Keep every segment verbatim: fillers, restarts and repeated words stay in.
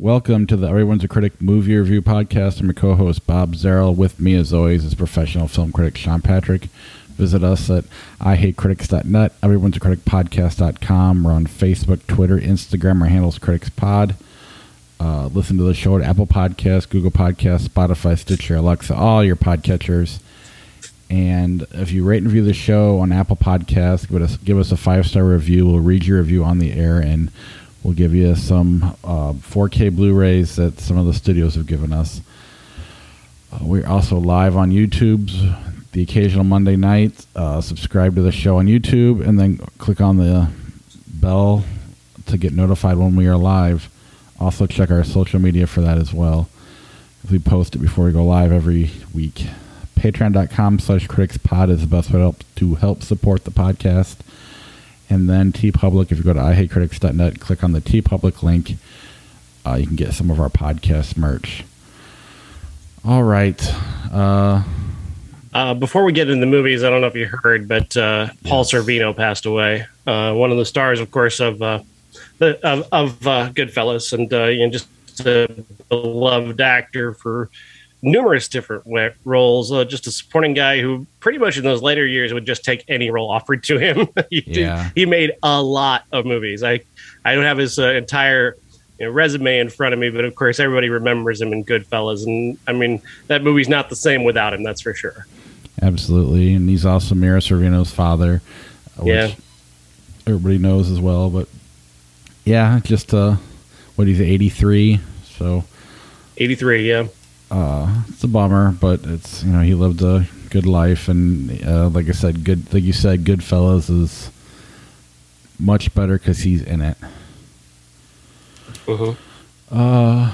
Welcome to the Everyone's a Critic Movie Review Podcast. I'm your co-host, Bob Zerl. With me, as always, is professional film critic Sean Patrick. Visit us at I hate critics dot net, Everyone's a Critic Podcast dot com. We're on Facebook, Twitter, Instagram. Our handle's Critics Pod. Uh, listen to the show at Apple Podcasts, Google Podcasts, Spotify, Stitcher, Alexa, all your podcatchers. And if you rate and review the show on Apple Podcasts, give us, give us a five-star review. We'll read your review on the air, and we'll give you some uh, four K Blu-rays that some of the studios have given us. Uh, we're also live on YouTube, the occasional Monday night. Uh, subscribe to the show on YouTube, and then click on the bell to get notified when we are live. Also check our social media for that as well. We post it before we go live every week. Patreon.com slash criticspod is the best way to help, to help support the podcast. And then T Public, if you go to I hate critics dot net, click on the T Public link. Uh, you can get some of our podcast merch. All right. Uh, uh, before we get into the movies, I don't know if you heard, but uh, Paul yes. Sorvino passed away. Uh, one of the stars, of course, of uh, the of, of uh, Goodfellas, and uh, you know, just a beloved actor for numerous different roles, uh, just a supporting guy who pretty much in those later years would just take any role offered to him. he, yeah. did, he made a lot of movies. I, I don't have his uh, entire you know, resume in front of me, but of course everybody remembers him in Goodfellas. And I mean, that movie's not the same without him. That's for sure. Absolutely. And he's also Mira Sorvino's father, which yeah. everybody knows as well, but yeah, just, uh, what he's eighty-three. So eighty-three. Yeah. Uh, it's a bummer, but it's, you know, he lived a good life, and uh, like I said, good, like you said, Goodfellas is much better because he's in it. Uh-huh. Uh,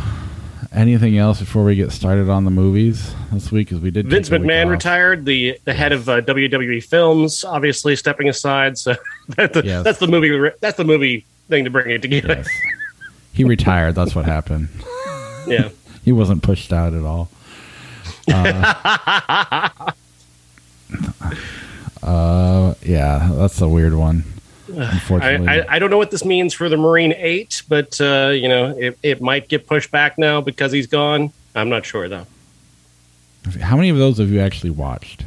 anything else before we get started on the movies this week? Because we did. Vince McMahon retired, the the head of uh, W W E Films, obviously stepping aside. So that's, a, yes. that's the movie. That's the movie thing to bring it together. Yes. He retired. That's what happened. Yeah. He wasn't pushed out at all. Uh, uh, yeah, that's a weird one. Unfortunately, I, I, I don't know what this means for the Marine Eight, but uh, you know, it, it might get pushed back now because he's gone. I'm not sure though. How many of those have you actually watched?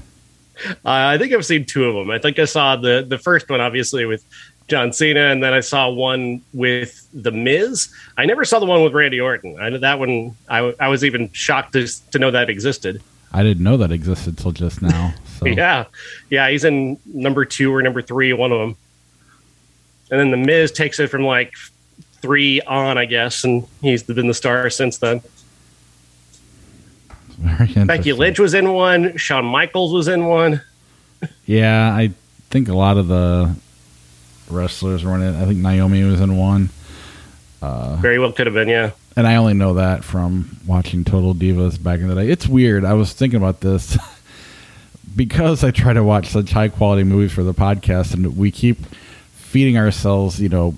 Uh, I think I've seen two of them. I think I saw the the first one, obviously with John Cena, and then I saw one with The Miz. I never saw the one with Randy Orton. I know that one. I, I was even shocked to, to know that existed. I didn't know that existed till just now. So. yeah, yeah, he's in number two or number three, one of them. And then The Miz takes it from like three on, I guess, and he's been the star since then. Very Becky Lynch was in one. Shawn Michaels was in one. Yeah, I think a lot of the wrestlers were in it. I think Naomi was in one. Uh, Very well could have been, yeah. And I only know that from watching Total Divas back in the day. It's weird. I was thinking about this because I try to watch such high quality movies for the podcast, and we keep feeding ourselves, you know,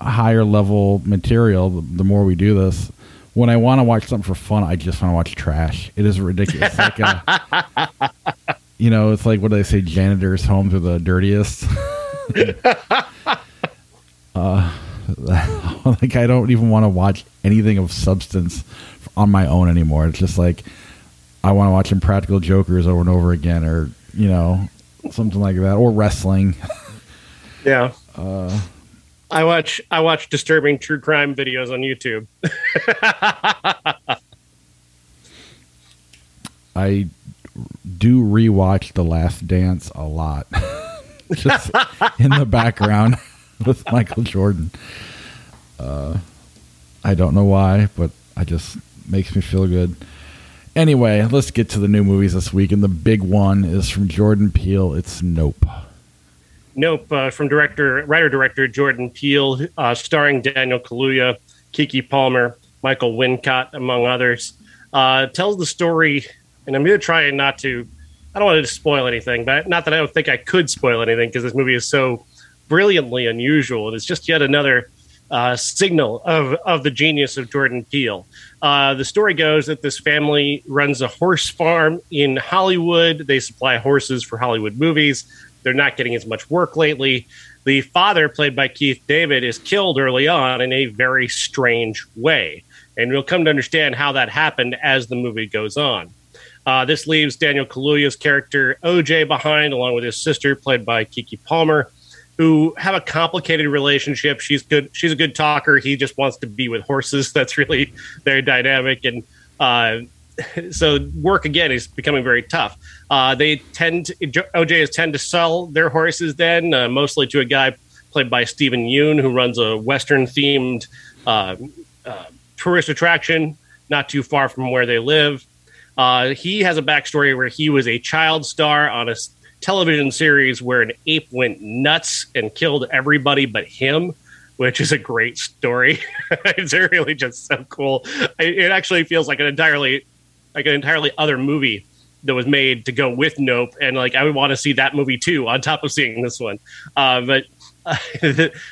higher level material. The more we do this, when I want to watch something for fun, I just want to watch trash. It is ridiculous. Like a, you know, it's like what do they say? Janitors' homes are the dirtiest. uh, like I don't even want to watch anything of substance on my own anymore. It's just like I want to watch Impractical Jokers over and over again, or you know, something like that, or wrestling. Yeah, uh, I watch I watch disturbing true crime videos on YouTube. I do rewatch The Last Dance a lot. Just in the background with Michael Jordan. Uh, I don't know why, but I just makes me feel good. Anyway, let's get to the new movies this week. And the big one is from Jordan Peele. It's Nope. Nope, uh, from director, writer-director Jordan Peele, uh, starring Daniel Kaluuya, Keke Palmer, Michael Wincott, among others. Uh, tells the story, and I'm going to try not to I don't want to spoil anything, but not that I don't think I could spoil anything because this movie is so brilliantly unusual. And it's just yet another uh, signal of, of the genius of Jordan Peele. Uh, the story goes that this family runs a horse farm in Hollywood. They supply horses for Hollywood movies. They're not getting as much work lately. The father, played by Keith David, is killed early on in a very strange way. And we'll come to understand how that happened as the movie goes on. Uh, this leaves Daniel Kaluuya's character O J behind, along with his sister, played by Keke Palmer, who have a complicated relationship. She's good. She's a good talker. He just wants to be with horses. That's really their dynamic. And uh, so work, again, is becoming very tough. Uh, they tend to, O J is tend to sell their horses then, uh, mostly to a guy played by Steven Yeun, who runs a Western-themed uh, uh, tourist attraction not too far from where they live. Uh, he has a backstory where he was a child star on a television series where an ape went nuts and killed everybody but him, which is a great story. It's really just so cool. It, it actually feels like an entirely, like an entirely other movie that was made to go with Nope, and like I would want to see that movie too, on top of seeing this one. Uh, but uh,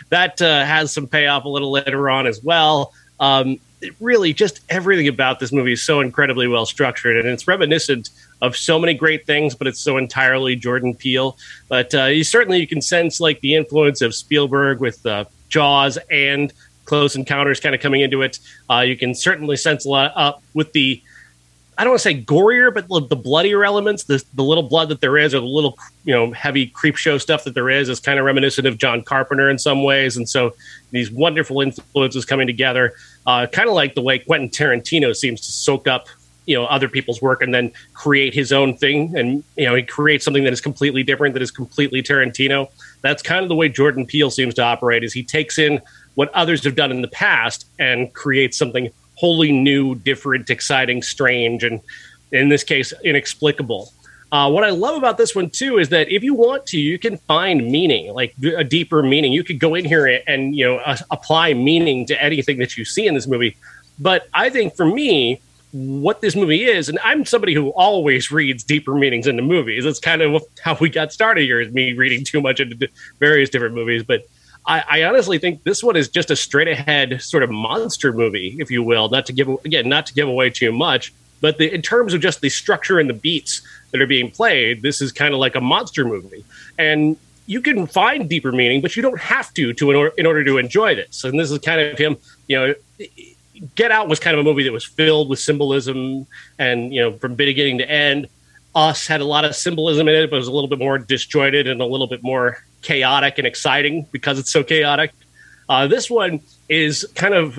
that uh, has some payoff a little later on as well. Um, It really, just everything about this movie is so incredibly well structured, and it's reminiscent of so many great things, but it's so entirely Jordan Peele. But uh, you certainly you can sense like the influence of Spielberg with uh, Jaws and Close Encounters kind of coming into it. Uh, you can certainly sense a lot up uh, with the, I don't want to say gorier, but the, the bloodier elements, the, the little blood that there is, or the little, you know, heavy creep show stuff that there is, is kind of reminiscent of John Carpenter in some ways. And so these wonderful influences coming together, uh, kind of like the way Quentin Tarantino seems to soak up, you know, other people's work and then create his own thing. And, you know, he creates something that is completely different, that is completely Tarantino. That's kind of the way Jordan Peele seems to operate, is he takes in what others have done in the past and creates something wholly new, different, exciting, strange, and in this case, inexplicable. Uh, what I love about this one, too, is that if you want to, you can find meaning, like a deeper meaning. You could go in here and, you know, uh, apply meaning to anything that you see in this movie. But I think for me, what this movie is, and I'm somebody who always reads deeper meanings into movies. That's kind of how we got started here, is me reading too much into various different movies. But I, I honestly think this one is just a straight ahead sort of monster movie, if you will, not to give again, not to give away too much. But the, in terms of just the structure and the beats that are being played, this is kind of like a monster movie. And you can find deeper meaning, but you don't have to, to in order, in order to enjoy this. And this is kind of him, you know, Get Out was kind of a movie that was filled with symbolism and, you know, from beginning to end. Us had a lot of symbolism in it, but it was a little bit more disjointed and a little bit more chaotic and exciting because it's so chaotic. Uh, this one is kind of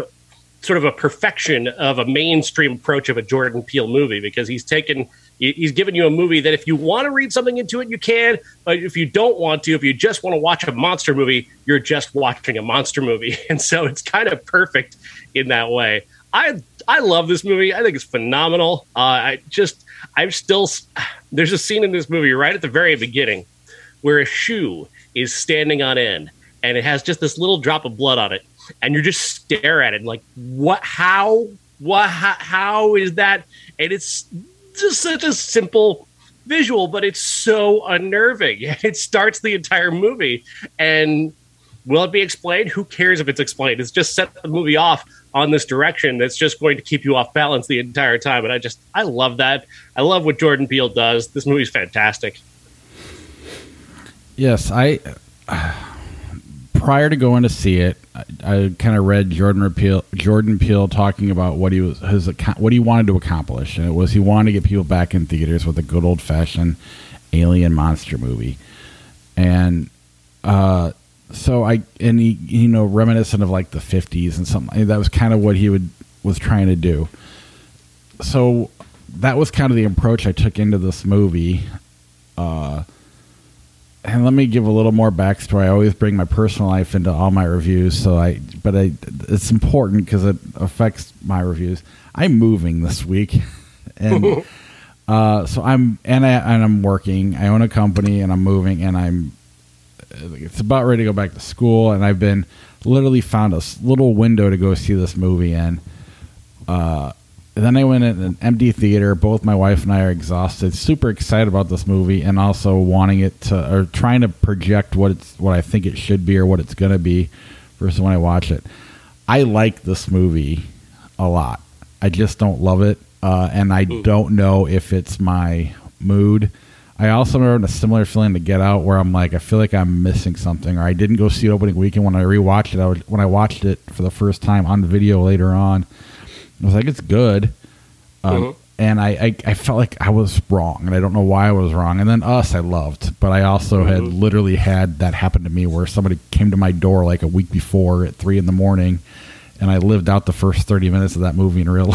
sort of a perfection of a mainstream approach of a Jordan Peele movie, because he's taken, he's given you a movie that if you want to read something into it, you can. But if you don't want to, if you just want to watch a monster movie, you're just watching a monster movie. And so it's kind of perfect in that way. I I love this movie. I think it's phenomenal. Uh, I just, I'm still, there's a scene in this movie right at the very beginning where a shoe is standing on end and it has just this little drop of blood on it. And you just stare at it like, what, how, what, how, how is that? And it's just such a simple visual, but it's so unnerving. It starts the entire movie. And will it be explained? Who cares if it's explained? It's just set the movie off on this direction that's just going to keep you off balance the entire time. And I just, I love that. I love what Jordan Peele does. This movie's fantastic. Yes, I, prior to going to see it, I, I kind of read Jordan Peele, Jordan Peele talking about what he was, his, what he wanted to accomplish. And it was, he wanted to get people back in theaters with a good old fashioned alien monster movie. And, uh, So I and he, you know, reminiscent of like the fifties and something. That was kind of what he would was trying to do. So that was kind of the approach I took into this movie. Uh, and let me give a little more backstory. I always bring my personal life into all my reviews, so I. But I, it's important because it affects my reviews. I'm moving this week, and uh, so I'm and I and I'm working. I own a company, and I'm moving, and I'm. It's about ready to go back to school, and I've been literally found a little window to go see this movie in. Uh, and then I went in an empty theater. Both my wife and I are exhausted, super excited about this movie, and also wanting it to, or trying to project what it's, what I think it should be or what it's going to be versus when I watch it. I like this movie a lot. I just don't love it, uh, and I don't know if it's my mood. I also remember a similar feeling to Get Out, where I'm like, I feel like I'm missing something, or I didn't go see it opening weekend. When I rewatched it, I would, when I watched it for the first time on video later on, I was like, it's good. Um, mm-hmm. And I, I, I felt like I was wrong, and I don't know why I was wrong. And then Us, I loved. But I also mm-hmm. had literally had that happen to me where somebody came to my door like a week before at three in the morning, and I lived out the first thirty minutes of that movie in real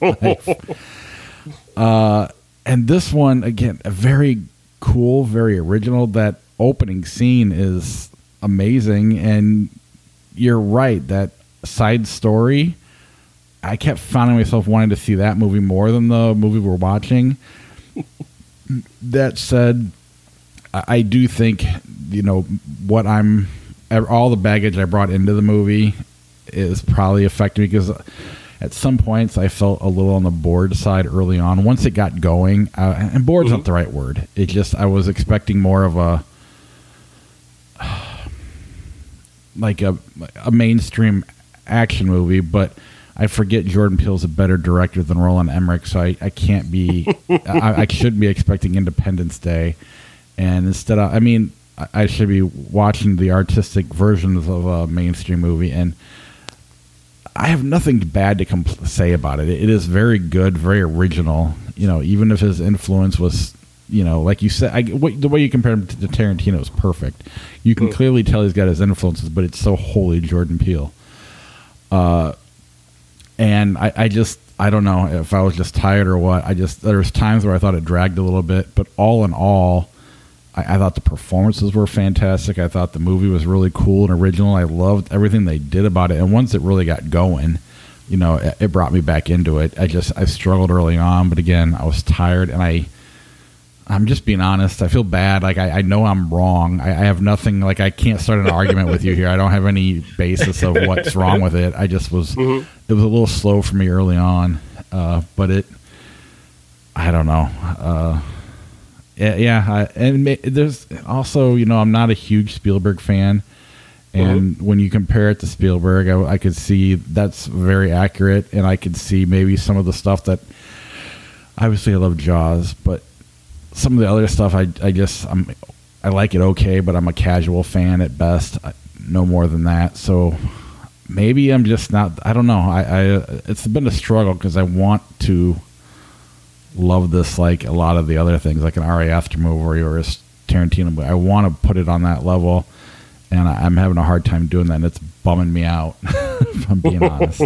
life. Uh, and this one, again, a very cool, very original. That opening scene is amazing. And you're right, that side story, I kept finding myself wanting to see that movie more than the movie we're watching. That said, I do think, you know, what I'm, all the baggage I brought into the movie is probably affecting me, because at some points I felt a little on the bored side early on. Once it got going, uh, and bored's mm-hmm. not the right word. It just, I was expecting more of a, like a, a mainstream action movie, but I forget Jordan Peele's a better director than Roland Emmerich, so I, I can't be, I, I should be expecting Independence Day. And instead of, I mean, I, I should be watching the artistic versions of a mainstream movie, and I have nothing bad to compl- say about it. It is very good, very original. You know, even if his influence was, you know, like you said, I, what, the way you compared him to Tarantino is perfect. You can mm. clearly tell he's got his influences, but it's so wholly Jordan Peele. Uh, and I, I just, I don't know if I was just tired or what. I just, there was times where I thought it dragged a little bit, but all in all, I, I thought the performances were fantastic. I thought the movie was really cool and original. I loved everything they did about it. And once it really got going, you know, it, it brought me back into it. I just, I struggled early on, but again, I was tired, and I, I'm just being honest. I feel bad. Like I, I know I'm wrong. I, I have nothing, like I can't start an argument with you here. I don't have any basis of what's wrong with it. I just was, mm-hmm. it was a little slow for me early on. Uh, but it, I don't know. Uh, Yeah, I, and there's also, you know, I'm not a huge Spielberg fan, and mm-hmm. when you compare it to Spielberg, I, I could see that's very accurate, and I could see maybe some of the stuff that, obviously I love Jaws, but some of the other stuff, I, I just, I'm, I like it okay, but I'm a casual fan at best, I, no more than that, so maybe I'm just not, I don't know, I, I it's been a struggle, because I want to love this like a lot of the other things, like an Ari Aster movie or a Tarantino movie. I want to put it on that level, and I, I'm having a hard time doing that, and it's bumming me out, if I'm being honest.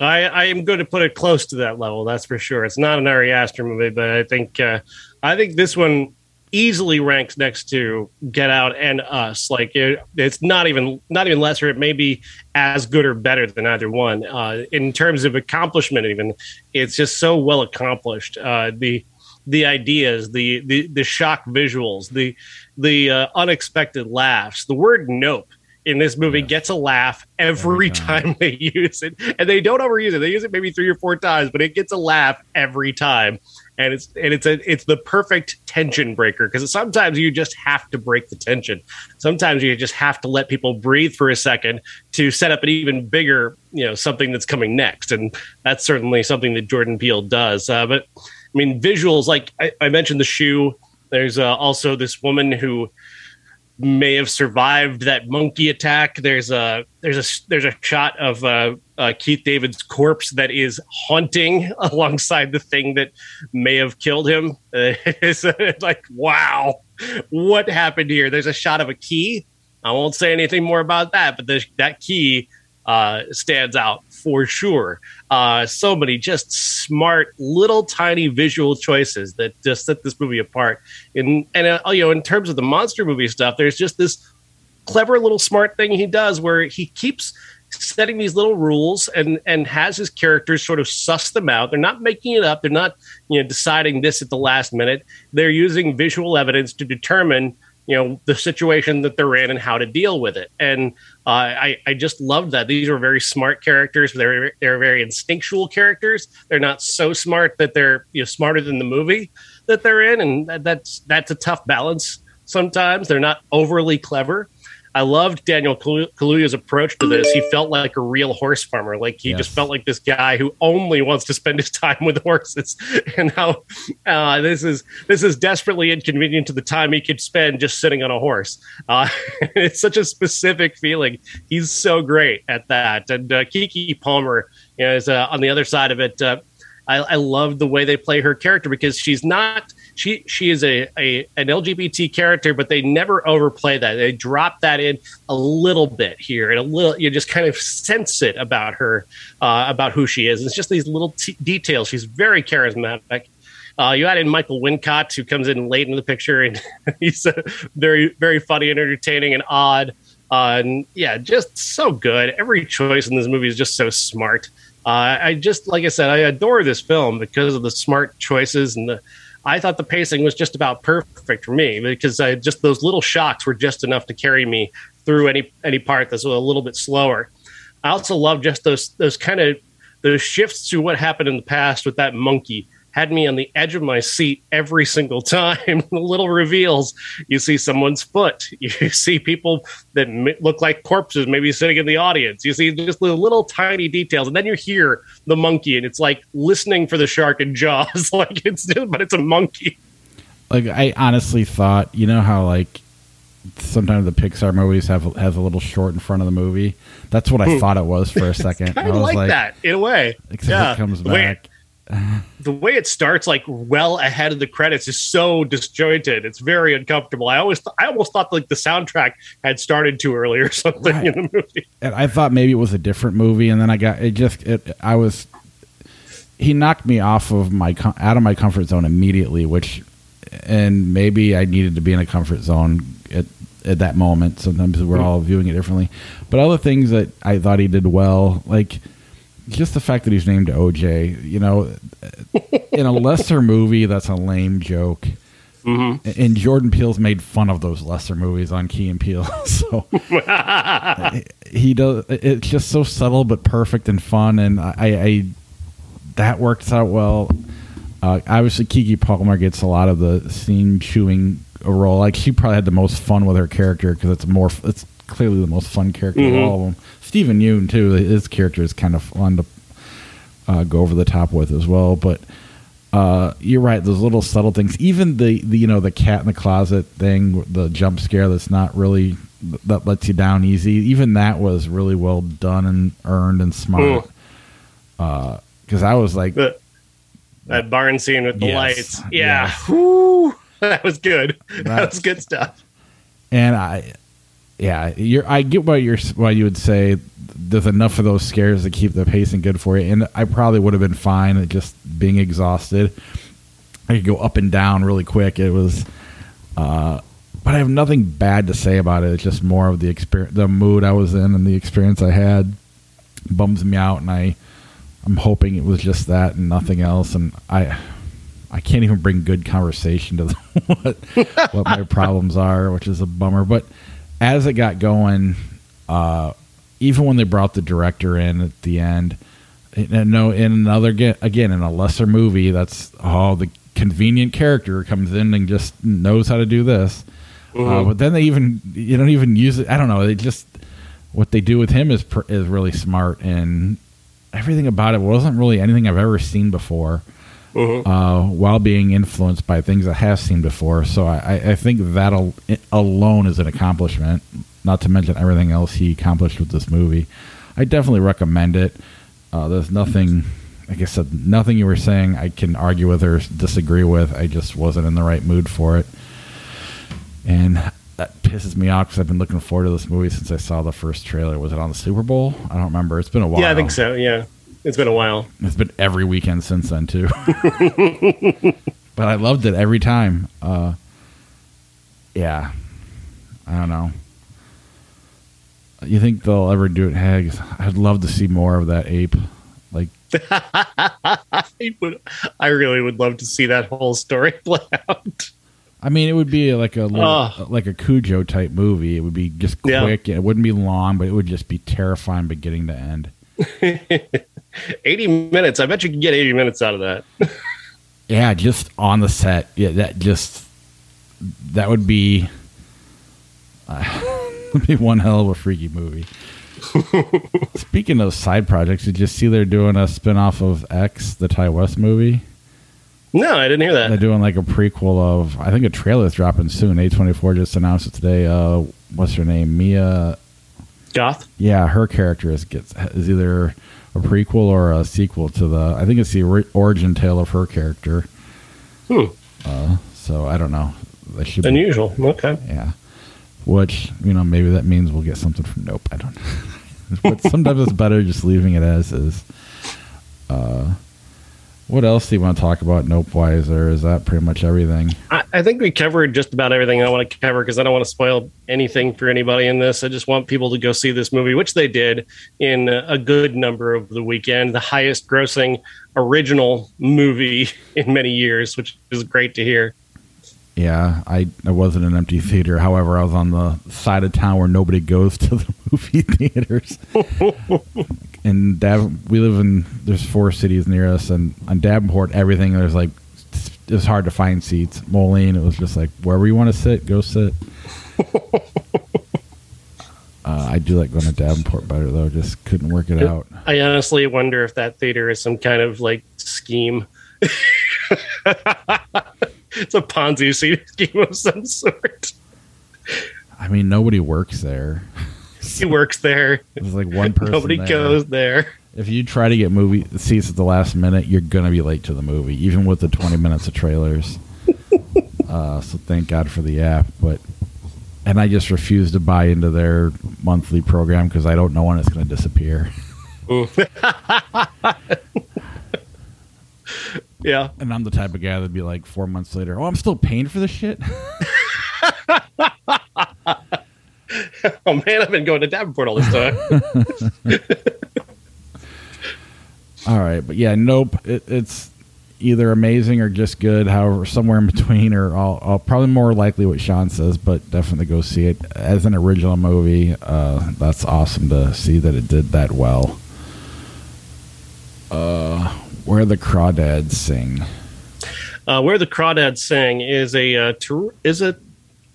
I, I am going to put it close to that level, that's for sure. It's not an Ari Aster movie, but I think uh, I think this one easily ranks next to Get Out and Us. Like it, it's not even not even lesser. It may be as good or better than either one uh, in terms of accomplishment. Even it's just so well accomplished. Uh, the the ideas, the the the shock visuals, the the uh, unexpected laughs. The word "nope" in this movie yeah. gets a laugh every, every time. time they use it, and they don't overuse it. They use it maybe three or four times, but it gets a laugh every time. And it's and it's a, it's the perfect tension breaker, because sometimes you just have to break the tension. Sometimes you just have to let people breathe for a second to set up an even bigger, you know, something that's coming next. And that's certainly something that Jordan Peele does. Uh, but I mean, visuals, like I, I mentioned the shoe. There's uh, also this woman who may have survived that monkey attack. There's a there's a there's a shot of uh, uh, Keith David's corpse that is haunting alongside the thing that may have killed him. Uh, it's like, wow, what happened here? There's a shot of a key. I won't say anything more about that, but the, that key uh, stands out for sure. Uh, so many just smart little tiny visual choices that just set this movie apart. And, and uh, you know, in terms of the monster movie stuff, there's just this clever little smart thing he does where he keeps setting these little rules and, and has his characters sort of suss them out. They're not making it up. They're not, you know, deciding this at the last minute. They're using visual evidence to determine, you know, the situation that they're in and how to deal with it. And uh, I, I just loved that. These are very smart characters. They're they're very instinctual characters. They're not so smart that they're, you know, smarter than the movie that they're in. And that, that's that's a tough balance sometimes. They're not overly clever. I loved Daniel Kaluuya's approach to this. He felt like a real horse farmer. Like he yes. just felt like this guy who only wants to spend his time with horses. And how uh, this is this is desperately inconvenient to the time he could spend just sitting on a horse. Uh, it's such a specific feeling. He's so great at that. And uh, Keke Palmer, you know, is uh, on the other side of it. Uh, I, I love the way they play her character because she's not. She she is a, a an L G B T character, but they never overplay that. They drop that in a little bit here, and a little you just kind of sense it about her, uh, about who she is. It's just these little t- details. She's very charismatic. Uh, you add in Michael Wincott, who comes in late in the picture, and he's uh, very very funny and entertaining and odd. Uh, and yeah, just so good. Every choice in this movie is just so smart. Uh, I just like I said, I adore this film because of the smart choices and the. I thought the pacing was just about perfect for me because I just those little shocks were just enough to carry me through any any part that's a little bit slower. I also love just those those kind of those shifts to what happened in the past with that monkey had me on the edge of my seat every single time. The little reveals, you see someone's foot, you see people that m- look like corpses maybe sitting in the audience. You see just the little tiny details, and then you hear the monkey, and it's like listening for the shark in Jaws, like it's but it's a monkey. Like I honestly thought, you know how like sometimes the Pixar movies have has a little short in front of the movie. That's what I thought it was for a second. Kind of like, like that in a way. Except yeah. it comes back. Wait. The way it starts, like well ahead of the credits, is so disjointed. It's very uncomfortable. I always, th- I almost thought like the soundtrack had started too early or something right. in the movie. And I thought maybe it was a different movie, and then I got it. Just it, I was. He knocked me off of my out of my comfort zone immediately, which, and maybe I needed to be in a comfort zone at at that moment. Sometimes we're all viewing it differently, but other things that I thought he did well, like. Just the fact that he's named O J, you know, in a lesser movie, that's a lame joke. Mm-hmm. And Jordan Peele's made fun of those lesser movies on Key and Peele. So he does. It's just so subtle, but perfect and fun. And I, I that works out well. Uh, obviously, Keke Palmer gets a lot of the scene chewing role. Like she probably had the most fun with her character because it's more. It's clearly the most fun character mm-hmm. of all of them. Steven Yeun, too, his character is kind of fun to uh, go over the top with as well. But uh, you're right, those little subtle things. Even the, the you know the cat in the closet thing, the jump scare that's not really that lets you down easy. Even that was really well done and earned and smart. Because mm. uh, I was like the, that barn scene with the yes, lights, yeah, yes. Woo, that was good. That's, that was good stuff. And I. Yeah, you're, I get why you're why you would say there's enough of those scares to keep the pacing good for you, and I probably would have been fine at just being exhausted. I could go up and down really quick. It was, uh, but I have nothing bad to say about it. It's just more of the experience, the mood I was in, and the experience I had bums me out, and I I'm hoping it was just that and nothing else, and I. I can't even bring good conversation to the, what, what my problems are, which is a bummer. But as it got going, uh, even when they brought the director in at the end, and no, in another again in a lesser movie, that's oh the convenient character comes in and just knows how to do this. Mm-hmm. Uh, but then they even you don't even use it. I don't know. They just what they do with him is is really smart, and everything about it wasn't really anything I've ever seen before. Mm-hmm. Uh, while being influenced by things I have seen before. So I, I think that al- alone is an accomplishment, not to mention everything else he accomplished with this movie. I definitely recommend it. Uh, there's nothing, like I said, nothing you were saying I can argue with or disagree with. I just wasn't in the right mood for it. And that pisses me off because I've been looking forward to this movie since I saw the first trailer. Was it on the Super Bowl? I don't remember. It's been a while. Yeah, I think so, yeah. It's been a while. It's been every weekend since then, too. But I loved it every time. Uh, yeah. I don't know. You think they'll ever do it? Hags? I'd love to see more of that ape. Like, I, would, I really would love to see that whole story play out. I mean, it would be like a little, uh, like a Cujo type movie. It would be just quick. Yeah. It wouldn't be long, but it would just be terrifying beginning to end. eighty minutes. I bet you can get eighty minutes out of that. Yeah, just on the set. Yeah, that just that would be uh, would be one hell of a freaky movie. Speaking of side projects, did you see they're doing a spinoff of X, the Ty West movie? No, I didn't hear that. They're doing like a prequel of, I think a trailer's dropping soon. A twenty-four just announced it today. Uh, what's her name? Mia Goth? Yeah, her character is gets is either a prequel or a sequel to the, I think it's the origin tale of her character. Hmm. Uh, so I don't know. That should unusual. Be, okay. Yeah. Which, you know, maybe that means we'll get something from Nope. I don't know. But sometimes it's better just leaving it as is. Uh, what else do you want to talk about Nope-wise, or is that pretty much everything? I, I think we covered just about everything I want to cover because I don't want to spoil anything for anybody in this. I just want people to go see this movie, which they did in a good number of the weekend. The highest grossing original movie in many years, which is great to hear. Yeah, I, I wasn't in an empty theater. However, I was on the side of town where nobody goes to the movie theaters. And Dav- we live in, there's four cities near us, and on Davenport, everything, there's like, it was hard to find seats. Moline, it was just like, wherever you want to sit, go sit. uh, I do like going to Davenport better, though. Just couldn't work it out. I honestly wonder if that theater is some kind of, like, scheme. It's a Ponzi scheme of some sort. I mean, nobody works there. He works there. There's like one person. Nobody there. goes there. If you try to get movie seats at the last minute, you're going to be late to the movie, even with the twenty minutes of trailers. uh, so thank God for the app. But and I just refuse to buy into their monthly program because I don't know when it's going to disappear. Yeah. And I'm the type of guy that'd be like four months later, oh, I'm still paying for this shit? Oh, man, I've been going to Davenport all this time. All right. But, yeah, Nope. It, it's either amazing or just good, however, somewhere in between, or I'll, I'll probably more likely what Sean says, but definitely go see it. As an original movie, uh, that's awesome to see that it did that well. Uh... Where the Crawdads Sing. Uh, Where the Crawdads Sing is a uh, ter- is a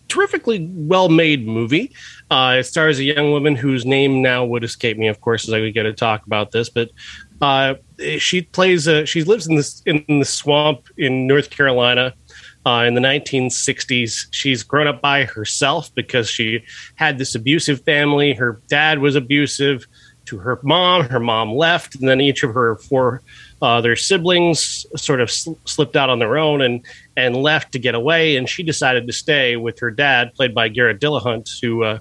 terrifically well-made movie. Uh, it stars a young woman whose name now would escape me, of course, as I get to talk about this. But uh, she plays a, she lives in this in the swamp in North Carolina uh, in the nineteen sixties. She's grown up by herself because she had this abusive family. Her dad was abusive to her mom. Her mom left, and then each of her four Uh, their siblings sort of sl- slipped out on their own and and left to get away, and she decided to stay with her dad, played by Garrett Dillahunt, who uh,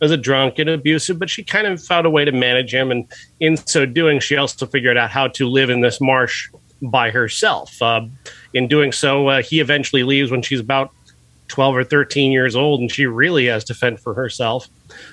was a drunk and abusive, but she kind of found a way to manage him, and in so doing, she also figured out how to live in this marsh by herself. Uh, in doing so, uh, he eventually leaves when she's about twelve or thirteen years old, and she really has to fend for herself.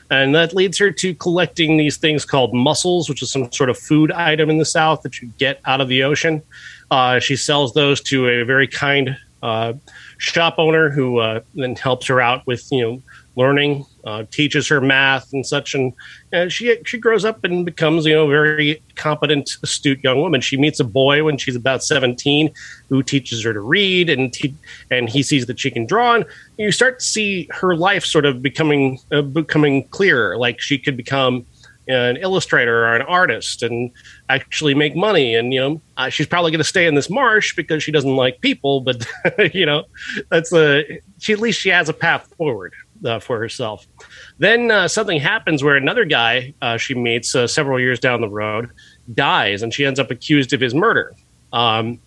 And that leads her to collecting these things called mussels, which is some sort of food item in the South that you get out of the ocean. Uh, she sells those to a very kind uh, shop owner who uh, then helps her out with, you know, learning, uh, teaches her math and such. And uh, she she grows up and becomes, you know, a very competent, astute young woman. She meets a boy when she's about seventeen who teaches her to read, and te- and he sees that she can draw. And you start to see her life sort of becoming uh, becoming clearer. Like she could become an illustrator or an artist and actually make money. And, you know, uh, she's probably going to stay in this marsh because she doesn't like people. But, you know, that's a she at least she has a path forward. Uh, for herself. Then uh, something happens where another guy uh, she meets uh, several years down the road dies, and she ends up accused of his murder. Um,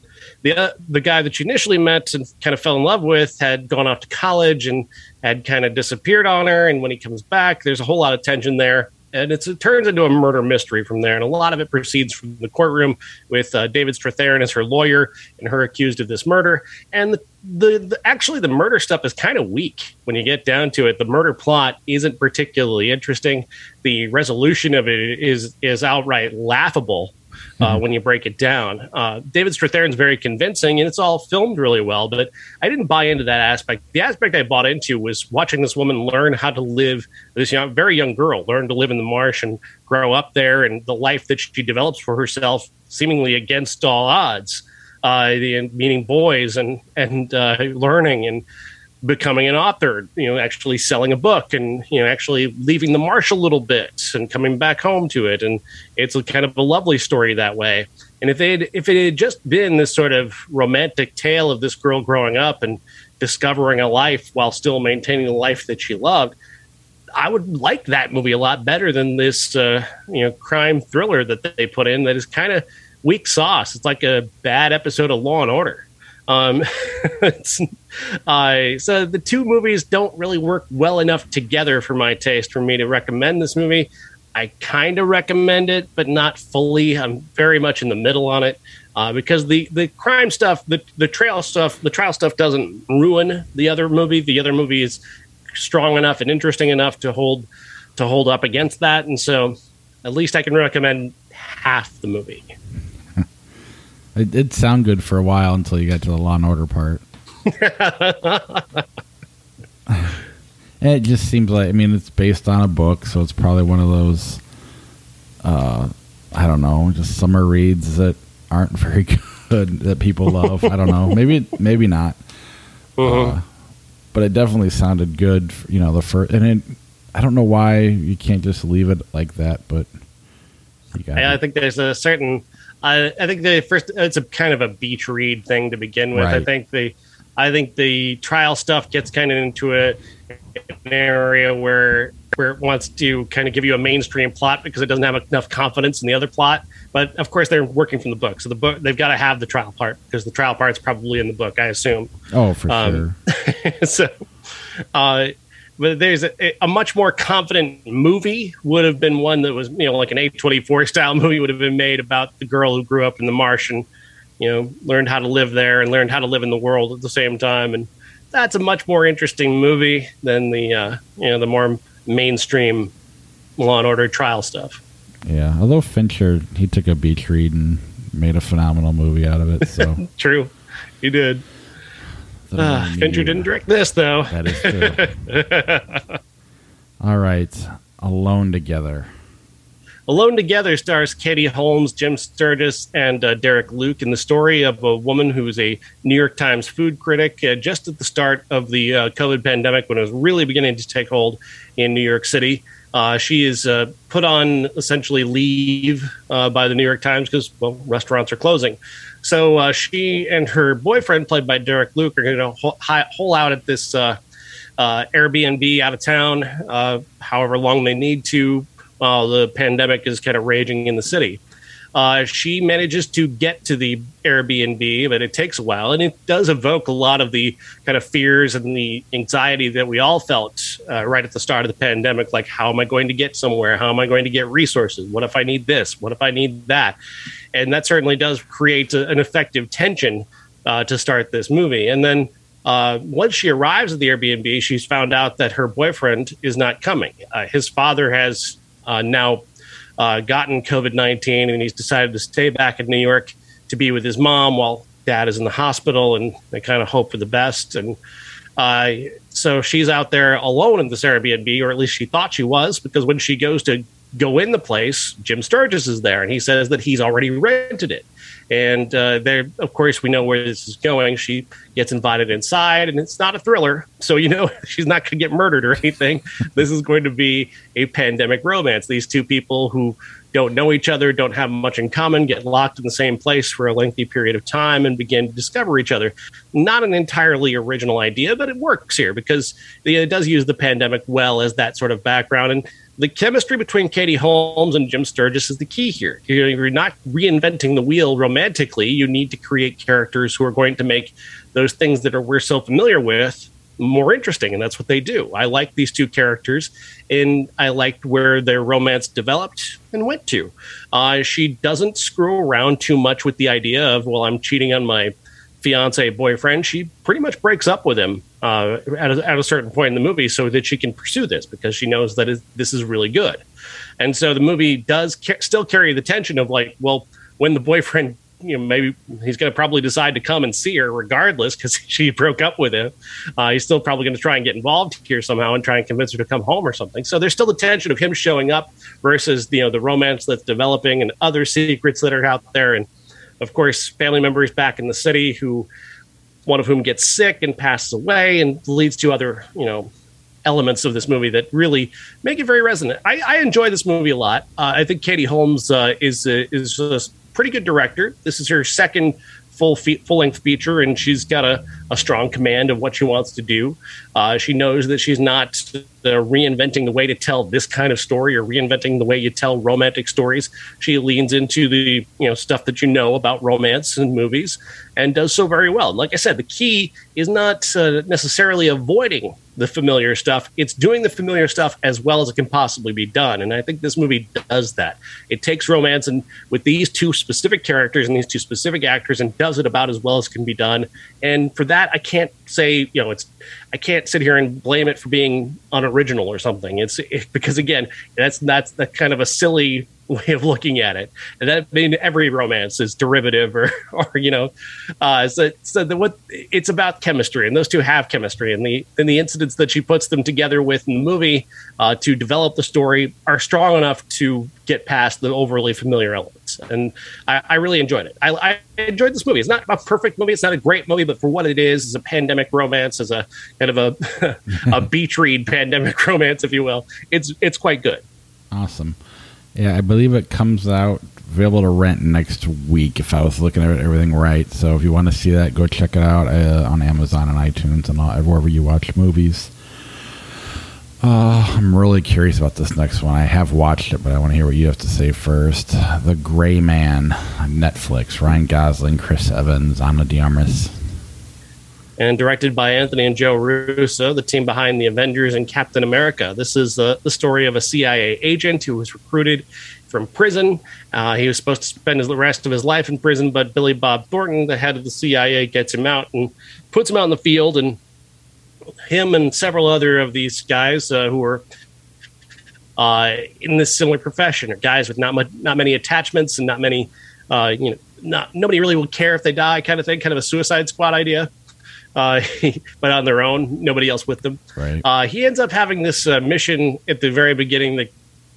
the uh, the guy that she initially met and kind of fell in love with had gone off to college and had kind of disappeared on her. And when he comes back, there's a whole lot of tension there. And it's, it turns into a murder mystery from there. And a lot of it proceeds from the courtroom with uh, David Strathairn as her lawyer and her accused of this murder. And the, the, the actually, the murder stuff is kind of weak when you get down to it. The murder plot isn't particularly interesting. The resolution of it is is outright laughable uh, mm-hmm. when you break it down. Uh, David Strathairn's very convincing, and it's all filmed really well. But I didn't buy into that aspect. The aspect I bought into was watching this woman learn how to live. This young, very young girl learn to live in the marsh and grow up there, and the life that she develops for herself, seemingly against all odds. Uh, the, meaning boys and and uh, learning and becoming an author, you know, actually selling a book and, you know, actually leaving the marsh a little bit and coming back home to it. And it's a kind of a lovely story that way. And if they'd, if it had just been this sort of romantic tale of this girl growing up and discovering a life while still maintaining the life that she loved, I would like that movie a lot better than this, uh, you know, crime thriller that they put in that is kind of weak sauce. It's like a bad episode of Law and Order. Um, it's, uh, so the two movies don't really work well enough together for my taste for me to recommend this movie. I kind of recommend it, but not fully. I'm very much in the middle on it uh, because the, the crime stuff, the, the trail stuff, the trial stuff doesn't ruin the other movie. The other movie is strong enough and interesting enough to hold to hold up against that. And so at least I can recommend half the movie. It did sound good for a while until you got to the Law and Order part. It just seems like, I mean, it's based on a book, so it's probably one of those, uh, I don't know, just summer reads that aren't very good that people love. I don't know. Maybe, maybe not. Uh-huh. Uh, but it definitely sounded good, for, you know, the first, and it, I don't know why you can't just leave it like that, but you got yeah, I think there's a certain, I, I think the first, it's a kind of a beach read thing to begin with. Right. I think the, I think the trial stuff gets kind of into a, an area where where it wants to kind of give you a mainstream plot because it doesn't have enough confidence in the other plot. But of course, they're working from the book, so the book they've got to have the trial part because the trial part's probably in the book, I assume. Oh, for um, sure. So, uh, but there's a, a much more confident movie would have been one that was, you know, like an A twenty-four style movie would have been made about the girl who grew up in the marsh and, you know, learned how to live there and learned how to live in the world at the same time. And that's a much more interesting movie than the, uh, you know, the more mainstream Law and Order trial stuff. Yeah. Although Fincher, he took a beach read and made a phenomenal movie out of it. So True. He did. Uh, Fincher didn't direct this, though. That is true. All right. Alone Together. Alone Together stars Katie Holmes, Jim Sturgess, and uh, Derek Luke in the story of a woman who is a New York Times food critic uh, just at the start of the uh, COVID pandemic when it was really beginning to take hold in New York City. Uh, she is uh, put on essentially leave uh, by the New York Times because, well, restaurants are closing. So uh, she and her boyfriend, played by Derek Luke, are going to hole, hole out at this uh, uh, Airbnb out of town, uh, however long they need to, while the pandemic is kind of raging in the city. Uh, she manages to get to the Airbnb, but it takes a while, and it does evoke a lot of the kind of fears and the anxiety that we all felt uh, right at the start of the pandemic, like, how am I going to get somewhere? How am I going to get resources? What if I need this? What if I need that? And that certainly does create a, an effective tension uh, to start this movie. And then Uh, once she arrives at the Airbnb, she's found out that her boyfriend is not coming. Uh, his father has uh, now uh, gotten COVID nineteen, and he's decided to stay back in New York to be with his mom while dad is in the hospital, and they kind of hope for the best. And uh, so she's out there alone in this Airbnb, or at least she thought she was, because when she goes to go in the place, Jim Sturgess is there, and he says that he's already rented it. And uh, there, of course, we know where this is going. She gets invited inside, and it's not a thriller. So, you know, she's not going to get murdered or anything. This is going to be a pandemic romance. These two people who don't know each other, don't have much in common, get locked in the same place for a lengthy period of time and begin to discover each other. Not an entirely original idea, but it works here because it does use the pandemic well as that sort of background. And the chemistry between Katie Holmes and Jim Sturgess is the key here. You're not reinventing the wheel romantically. You need to create characters who are going to make those things that are we're so familiar with more interesting, and that's what they do. I like these two characters, and I liked where their romance developed and went to. Uh, she doesn't screw around too much with the idea of, well, I'm cheating on my fiancé boyfriend. She pretty much breaks up with him uh, at, a, at a certain point in the movie so that she can pursue this because she knows that it, this is really good. And so the movie does ca- still carry the tension of, like, well, when the boyfriend, you know, maybe he's going to probably decide to come and see her regardless because she broke up with him. Uh, he's still probably going to try and get involved here somehow and try and convince her to come home or something. So there's still the tension of him showing up versus, you know, the romance that's developing and other secrets that are out there. And, of course, family members back in the city who one of whom gets sick and passes away, and leads to other, you know, elements of this movie that really make it very resonant. I, I enjoy this movie a lot. Uh, I think Katie Holmes uh, is a, is a pretty good director. This is her second full fe- full length feature, and she's got a, a strong command of what she wants to do. Uh, she knows that she's not uh, reinventing the way to tell this kind of story or reinventing the way you tell romantic stories. She leans into the you know stuff that you know about romance and movies, and does so very well. Like I said, the key is not uh, necessarily avoiding the familiar stuff. It's doing the familiar stuff as well as it can possibly be done. And I think this movie does that. It takes romance and with these two specific characters and these two specific actors and does it about as well as can be done. And for that, I can't say, you know, it's, I can't sit here and blame it for being unoriginal or something. It's it, because again, that's, that's that kind of a silly way of looking at it. And that, I mean, every romance is derivative or, or, you know, uh, so, so the, what it's about chemistry, and those two have chemistry, and the, and the incidents that she puts them together with in the movie uh, to develop the story are strong enough to get past the overly familiar elements. And I, I really enjoyed it. I, I enjoyed this movie. It's not a perfect movie. It's not a great movie, but for what it is, is a pandemic romance, as a kind of a, a beach read pandemic romance, if you will, it's, it's quite good. Awesome. Yeah, I believe it comes out available to rent next week if I was looking at everything right. So if you want to see that, go check it out uh, on Amazon and iTunes and all, wherever you watch movies. Uh, I'm really curious about this next one. I have watched it, but I want to hear what you have to say first. The Gray Man on Netflix. Ryan Gosling, Chris Evans, Ana de Armas. And directed by Anthony and Joe Russo, the team behind The Avengers and Captain America. This is the, the story of a C I A agent who was recruited from prison. Uh, he was supposed to spend his, the rest of his life in prison, but Billy Bob Thornton, the head of the C I A, gets him out and puts him out in the field. And him and several other of these guys uh, who are uh, in this similar profession are guys with not much, not many attachments and not many, uh, you know, not nobody really will care if they die, kind of thing, kind of a Suicide Squad idea. Uh, but on their own, nobody else with them. Right. Uh, he ends up having this uh, mission at the very beginning that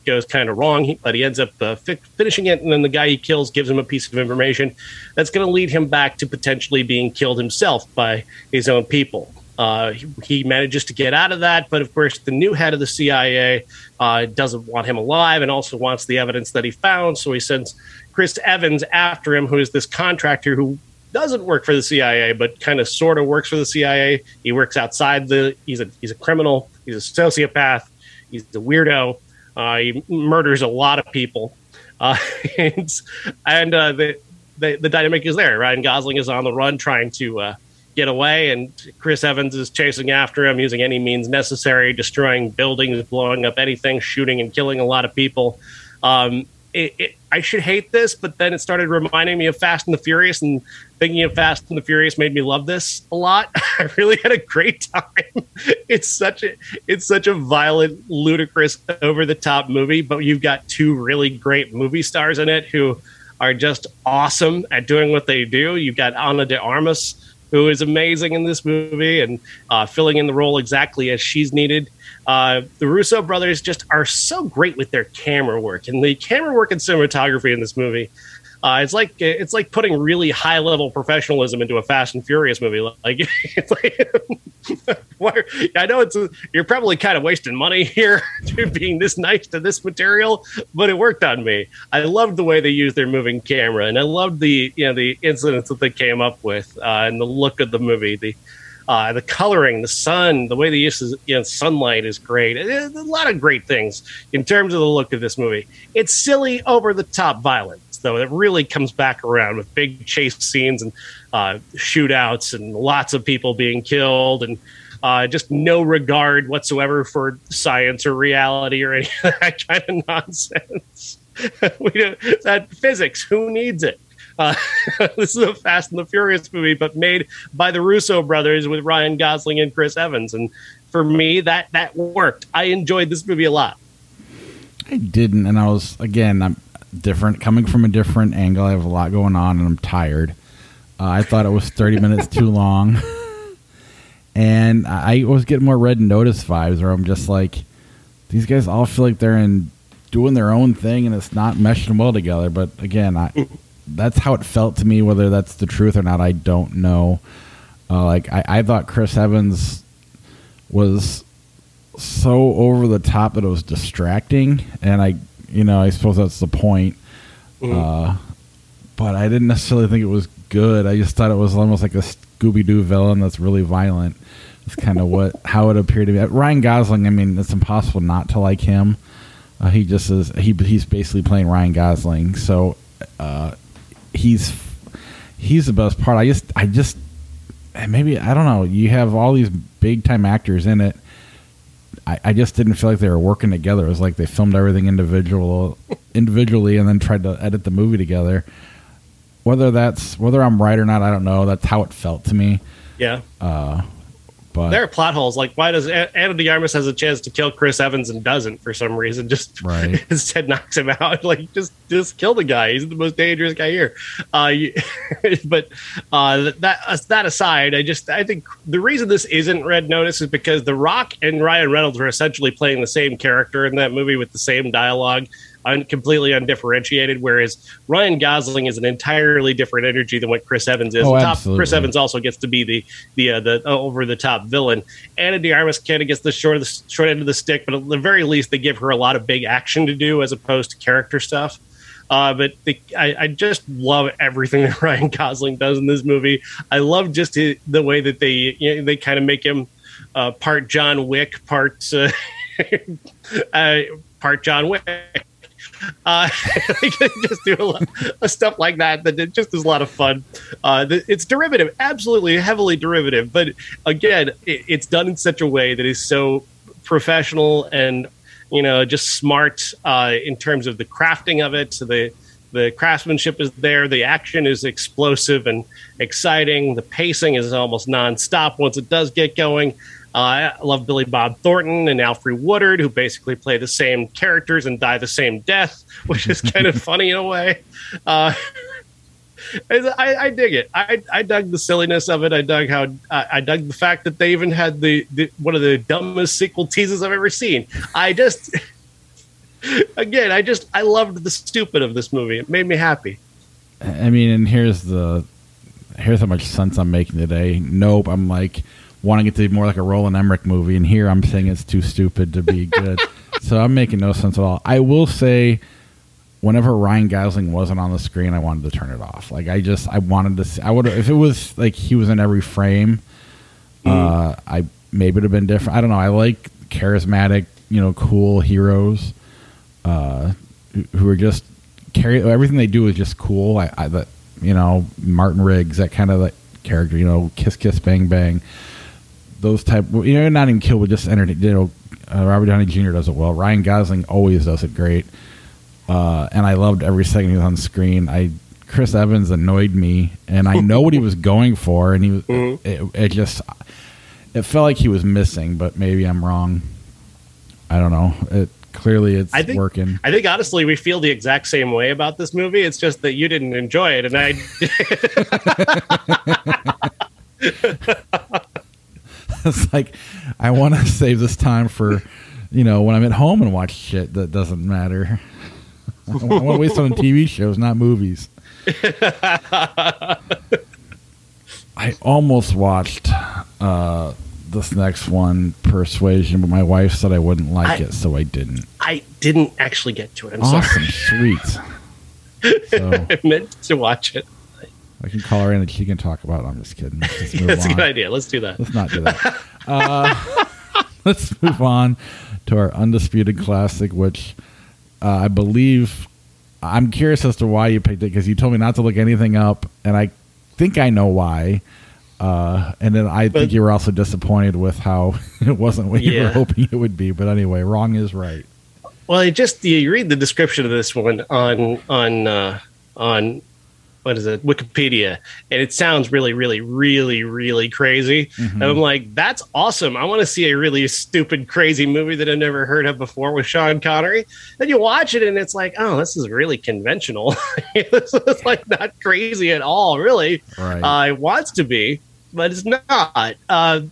goes kind of wrong, he, but he ends up uh, fi- finishing it. And then the guy he kills gives him a piece of information that's going to lead him back to potentially being killed himself by his own people. Uh, he, he manages to get out of that. But of course, the new head of the C I A uh, doesn't want him alive and also wants the evidence that he found. So he sends Chris Evans after him, who is this contractor who doesn't work for the C I A, but kind of sort of works for the C I A. He works outside the, he's a, he's a criminal. He's a sociopath. He's a weirdo. Uh, he murders a lot of people. Uh, and and uh, the, the, the dynamic is there. Ryan Gosling is on the run trying to uh, get away. And Chris Evans is chasing after him using any means necessary, destroying buildings, blowing up anything, shooting and killing a lot of people. Um, It, it, I should hate this, but then it started reminding me of Fast and the Furious, and thinking of Fast and the Furious made me love this a lot. I really had a great time. It's such a it's such a violent, ludicrous, over the top movie, but you've got two really great movie stars in it who are just awesome at doing what they do. You've got Ana de Armas, who is amazing in this movie and uh, filling in the role exactly as she's needed. Uh, the Russo brothers just are so great with their camera work, and the camera work and cinematography in this movie. Uh, it's like it's like putting really high level professionalism into a Fast and Furious movie. Like, it's like why, I know it's a, you're probably kind of wasting money here being this nice to this material, but it worked on me. I loved the way they used their moving camera, and I loved the you know the incidents that they came up with uh, and the look of the movie. The Uh, the coloring, the sun, the way they use you know, sunlight is great. It, a lot of great things in terms of the look of this movie. It's silly, over-the-top violence, though. It really comes back around with big chase scenes and uh, shootouts and lots of people being killed and uh, just no regard whatsoever for science or reality or any of that kind of nonsense. we don't, that physics, who needs it? Uh, this is a Fast and the Furious movie, but made by the Russo brothers with Ryan Gosling and Chris Evans. And for me, that, that worked. I enjoyed this movie a lot. I didn't. And I was, again, I'm different coming from a different angle. I have a lot going on and I'm tired. Uh, I thought it was thirty minutes too long. And I was getting more Red Notice vibes where I'm just like, these guys all feel like they're in doing their own thing and it's not meshing well together. But again, I, that's how it felt to me. Whether that's the truth or not, I don't know. Uh, like I, I thought Chris Evans was so over the top that it was distracting, and I, you know, I suppose that's the point. Mm-hmm. Uh, but I didn't necessarily think it was good. I just thought it was almost like a Scooby-Doo villain that's really violent. That's kind of what how it appeared to be. Ryan Gosling, I mean, it's impossible not to like him. Uh, he just is. He he's basically playing Ryan Gosling, so uh, he's he's the best part. I just I just maybe I don't know. You have all these big time actors in it. I, I just didn't feel like they were working together. It was like they filmed everything individual individually and then tried to edit the movie together. Whether that's whether I'm right or not, I don't know. That's how it felt to me. Yeah. Uh, But, there are plot holes. Like, why does Ana de Armas has a chance to kill Chris Evans and doesn't for some reason? Just right. Instead knocks him out. Like, just just kill the guy. He's the most dangerous guy here. Uh, you, but uh, that uh, that aside, I just I think the reason this isn't Red Notice is because The Rock and Ryan Reynolds are essentially playing the same character in that movie with the same dialogue, un- completely undifferentiated. Whereas Ryan Gosling is an entirely different energy than what Chris Evans is. Oh, top, Chris Evans also gets to be the the uh, the over the top villain. Ana de Armas kind of gets the short, the short end of the stick, but at the very least, they give her a lot of big action to do as opposed to character stuff. Uh, but the, I, I just love everything that Ryan Gosling does in this movie. I love just his, the way that they you know, they kind of make him uh, part John Wick, part uh, uh, part John Wick. Uh, just do a lot of stuff like that. That just is a lot of fun. Uh, it's derivative, absolutely heavily derivative, but again, it, it's done in such a way that is so professional and you know just smart uh, in terms of the crafting of it. So the the craftsmanship is there. The action is explosive and exciting. The pacing is almost nonstop once it does get going. Uh, I love Billy Bob Thornton and Alfre Woodard, who basically play the same characters and die the same death, which is kind of funny in a way. Uh, I, I dig it. I, I dug the silliness of it. I dug how I, I dug the fact that they even had the, the one of the dumbest sequel teases I've ever seen. I just, again, I just I loved the stupid of this movie. It made me happy. I mean, and here's the here's how much sense I'm making today. Nope, I'm like. wanting it to be more like a Roland Emmerich movie, and here I'm saying it's too stupid to be good. So I'm making no sense at all. I will say, whenever Ryan Gosling wasn't on the screen, I wanted to turn it off. Like I just, I wanted to see. I would if it was like he was in every frame. Mm. Uh, I maybe it'd have been different. I don't know. I like charismatic, you know, cool heroes uh, who are just carry everything they do is just cool. I, I the, you know, Martin Riggs, that kind of like character. You know, kiss, kiss, bang, bang. Those type, you know, not even kill, but just entertain. You know, uh, Robert Downey Junior does it well. Ryan Gosling always does it great, uh, and I loved every second he was on screen. I Chris Evans annoyed me, and I know what he was going for, and he was. Mm-hmm. It, it just, it felt like he was missing, but maybe I'm wrong. I don't know. It clearly it's I think, working. I think honestly, we feel the exact same way about this movie. It's just that you didn't enjoy it, and I. It's like, I want to save this time for, you know, when I'm at home and watch shit that doesn't matter. I want to waste on T V shows, not movies. I almost watched uh, this next one, Persuasion, but my wife said I wouldn't like I, it, so I didn't. I didn't actually get to it. I'm awesome, sorry. Awesome, sweet. So. I meant to watch it. I can call her in and she can talk about it. I'm just kidding. Let's move That's on. A good idea. Let's do that. Let's not do that. uh, let's move on to our Undisputed Classic, which uh, I believe I'm curious as to why you picked it because you told me not to look anything up, and I think I know why. Uh, and then I but, think you were also disappointed with how it wasn't what you yeah. were hoping it would be. But anyway, wrong is right. Well, it just you read the description of this one on on uh, on. What is it? Wikipedia. And it sounds really, really, really, really crazy. Mm-hmm. And I'm like, that's awesome. I want to see a really stupid, crazy movie that I've never heard of before with Sean Connery. Then you watch it and it's like, oh, this is really conventional. This is like not crazy at all, really. Right. Uh, it wants to be, but it's not. Uh,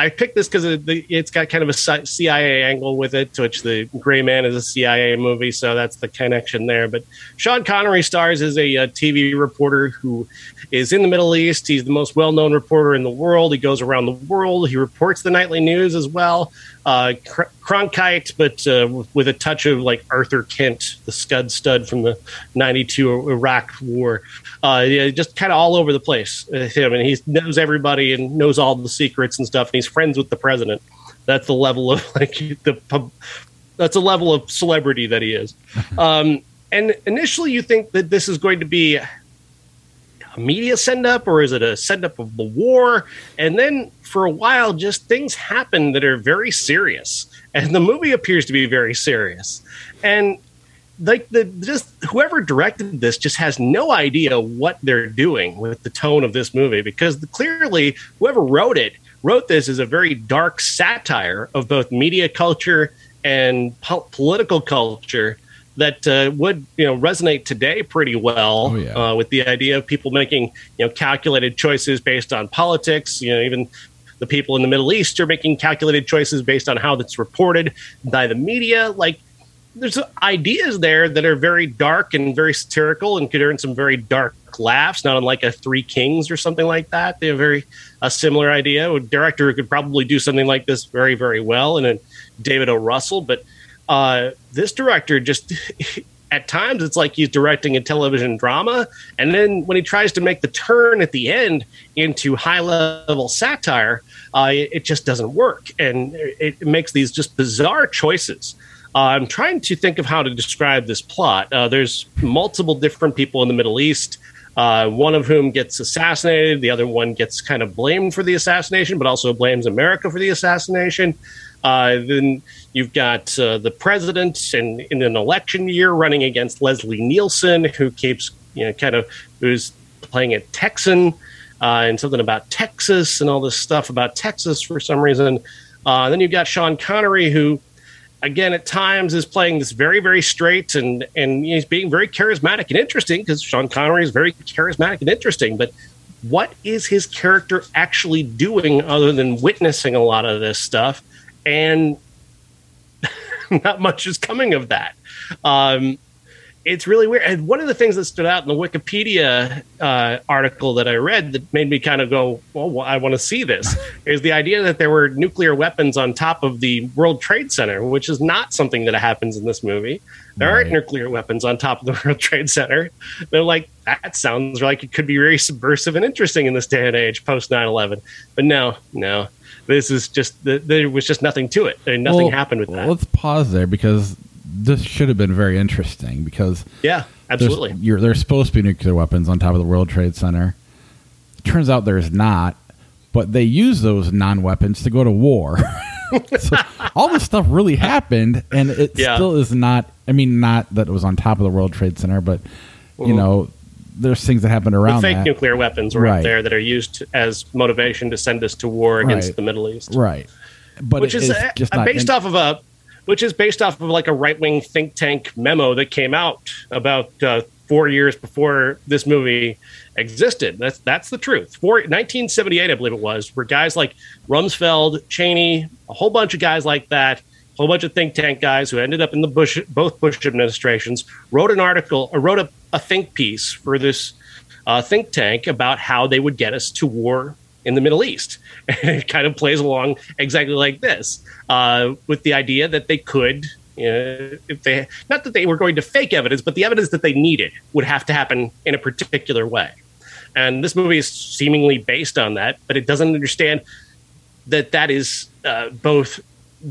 I picked this because it's got kind of a C I A angle with it, to which The Gray Man is a C I A movie, so that's the connection there. But Sean Connery stars as a, a T V reporter who is in the Middle East. He's the most well-known reporter in the world. He goes around the world. He reports the nightly news as well. Uh, cr- Cronkite, but uh, with a touch of like Arthur Kent, the Scud Stud from the ninety-two Iraq War. Uh, yeah, just kind of all over the place. Uh, him, and he knows everybody and knows all the secrets and stuff. And he's friends with the president. That's the level of like the pub- that's a level of celebrity that he is. Um, and initially, you think that this is going to be a media send-up, or is it a send-up of the war? And then for a while, just things happen that are very serious, and the movie appears to be very serious. And like the just whoever directed this just has no idea what they're doing with the tone of this movie, because the, clearly whoever wrote it wrote this as a very dark satire of both media culture and po- political culture that uh, would, you know, resonate today pretty well. Oh, yeah. Uh, with the idea of people making, you know, calculated choices based on politics. You know, even the people in the Middle East are making calculated choices based on how that's reported by the media. Like, there's ideas there that are very dark and very satirical and could earn some very dark laughs, not unlike a Three Kings or something like that. They have very a similar idea. A director could probably do something like this very, very well, and then David O. Russell, but Uh, this director just, at times, it's like he's directing a television drama. And then when he tries to make the turn at the end into high-level satire, uh, it just doesn't work. And it makes these just bizarre choices. Uh, I'm trying to think of how to describe this plot. Uh, there's multiple different people in the Middle East, uh, one of whom gets assassinated. The other one gets kind of blamed for the assassination, but also blames America for the assassination. Uh, then you've got uh, the president in, in an election year running against Leslie Nielsen, who keeps, you know, kind of who's playing a Texan uh, and something about Texas and all this stuff about Texas for some reason. Uh, then you've got Sean Connery, who, again, at times is playing this very, very straight and, and he's being very charismatic and interesting, because Sean Connery is very charismatic and interesting. But what is his character actually doing other than witnessing a lot of this stuff? And not much is coming of that. Um, it's really weird. And one of the things that stood out in the Wikipedia uh, article that I read that made me kind of go, well, I want to see this, is the idea that there were nuclear weapons on top of the World Trade Center, which is not something that happens in this movie. There right. aren't nuclear weapons on top of the World Trade Center. They're like, that sounds like it could be very subversive and interesting in this day and age, post nine eleven. But no, no. This is just, there was just nothing to it. Nothing well, happened with that. Let's pause there, because this should have been very interesting, because yeah, absolutely. There's, you're, there's supposed to be nuclear weapons on top of the World Trade Center. Turns out there's not, but they use those non-weapons to go to war. So all this stuff really happened, and it yeah. still is not, I mean, not that it was on top of the World Trade Center, but, mm-hmm. you know, there's things that happen around the fake that. Nuclear weapons were right. out there that are used as motivation to send us to war against right. the Middle East. Right. But which is, is a, just a, not based in- off of a, which is based off of like a right wing think tank memo that came out about uh, four years before this movie existed. That's, that's the truth. For nineteen seventy-eight, I believe it was, where guys like Rumsfeld, Cheney, a whole bunch of guys like that, a whole bunch of think tank guys who ended up in the Bush, both Bush administrations, wrote an article or wrote a, a think piece for this uh, think tank about how they would get us to war in the Middle East. And it kind of plays along exactly like this, uh, with the idea that they could, you know, if they, not that they were going to fake evidence, but the evidence that they needed would have to happen in a particular way. And this movie is seemingly based on that, but it doesn't understand that that is uh, both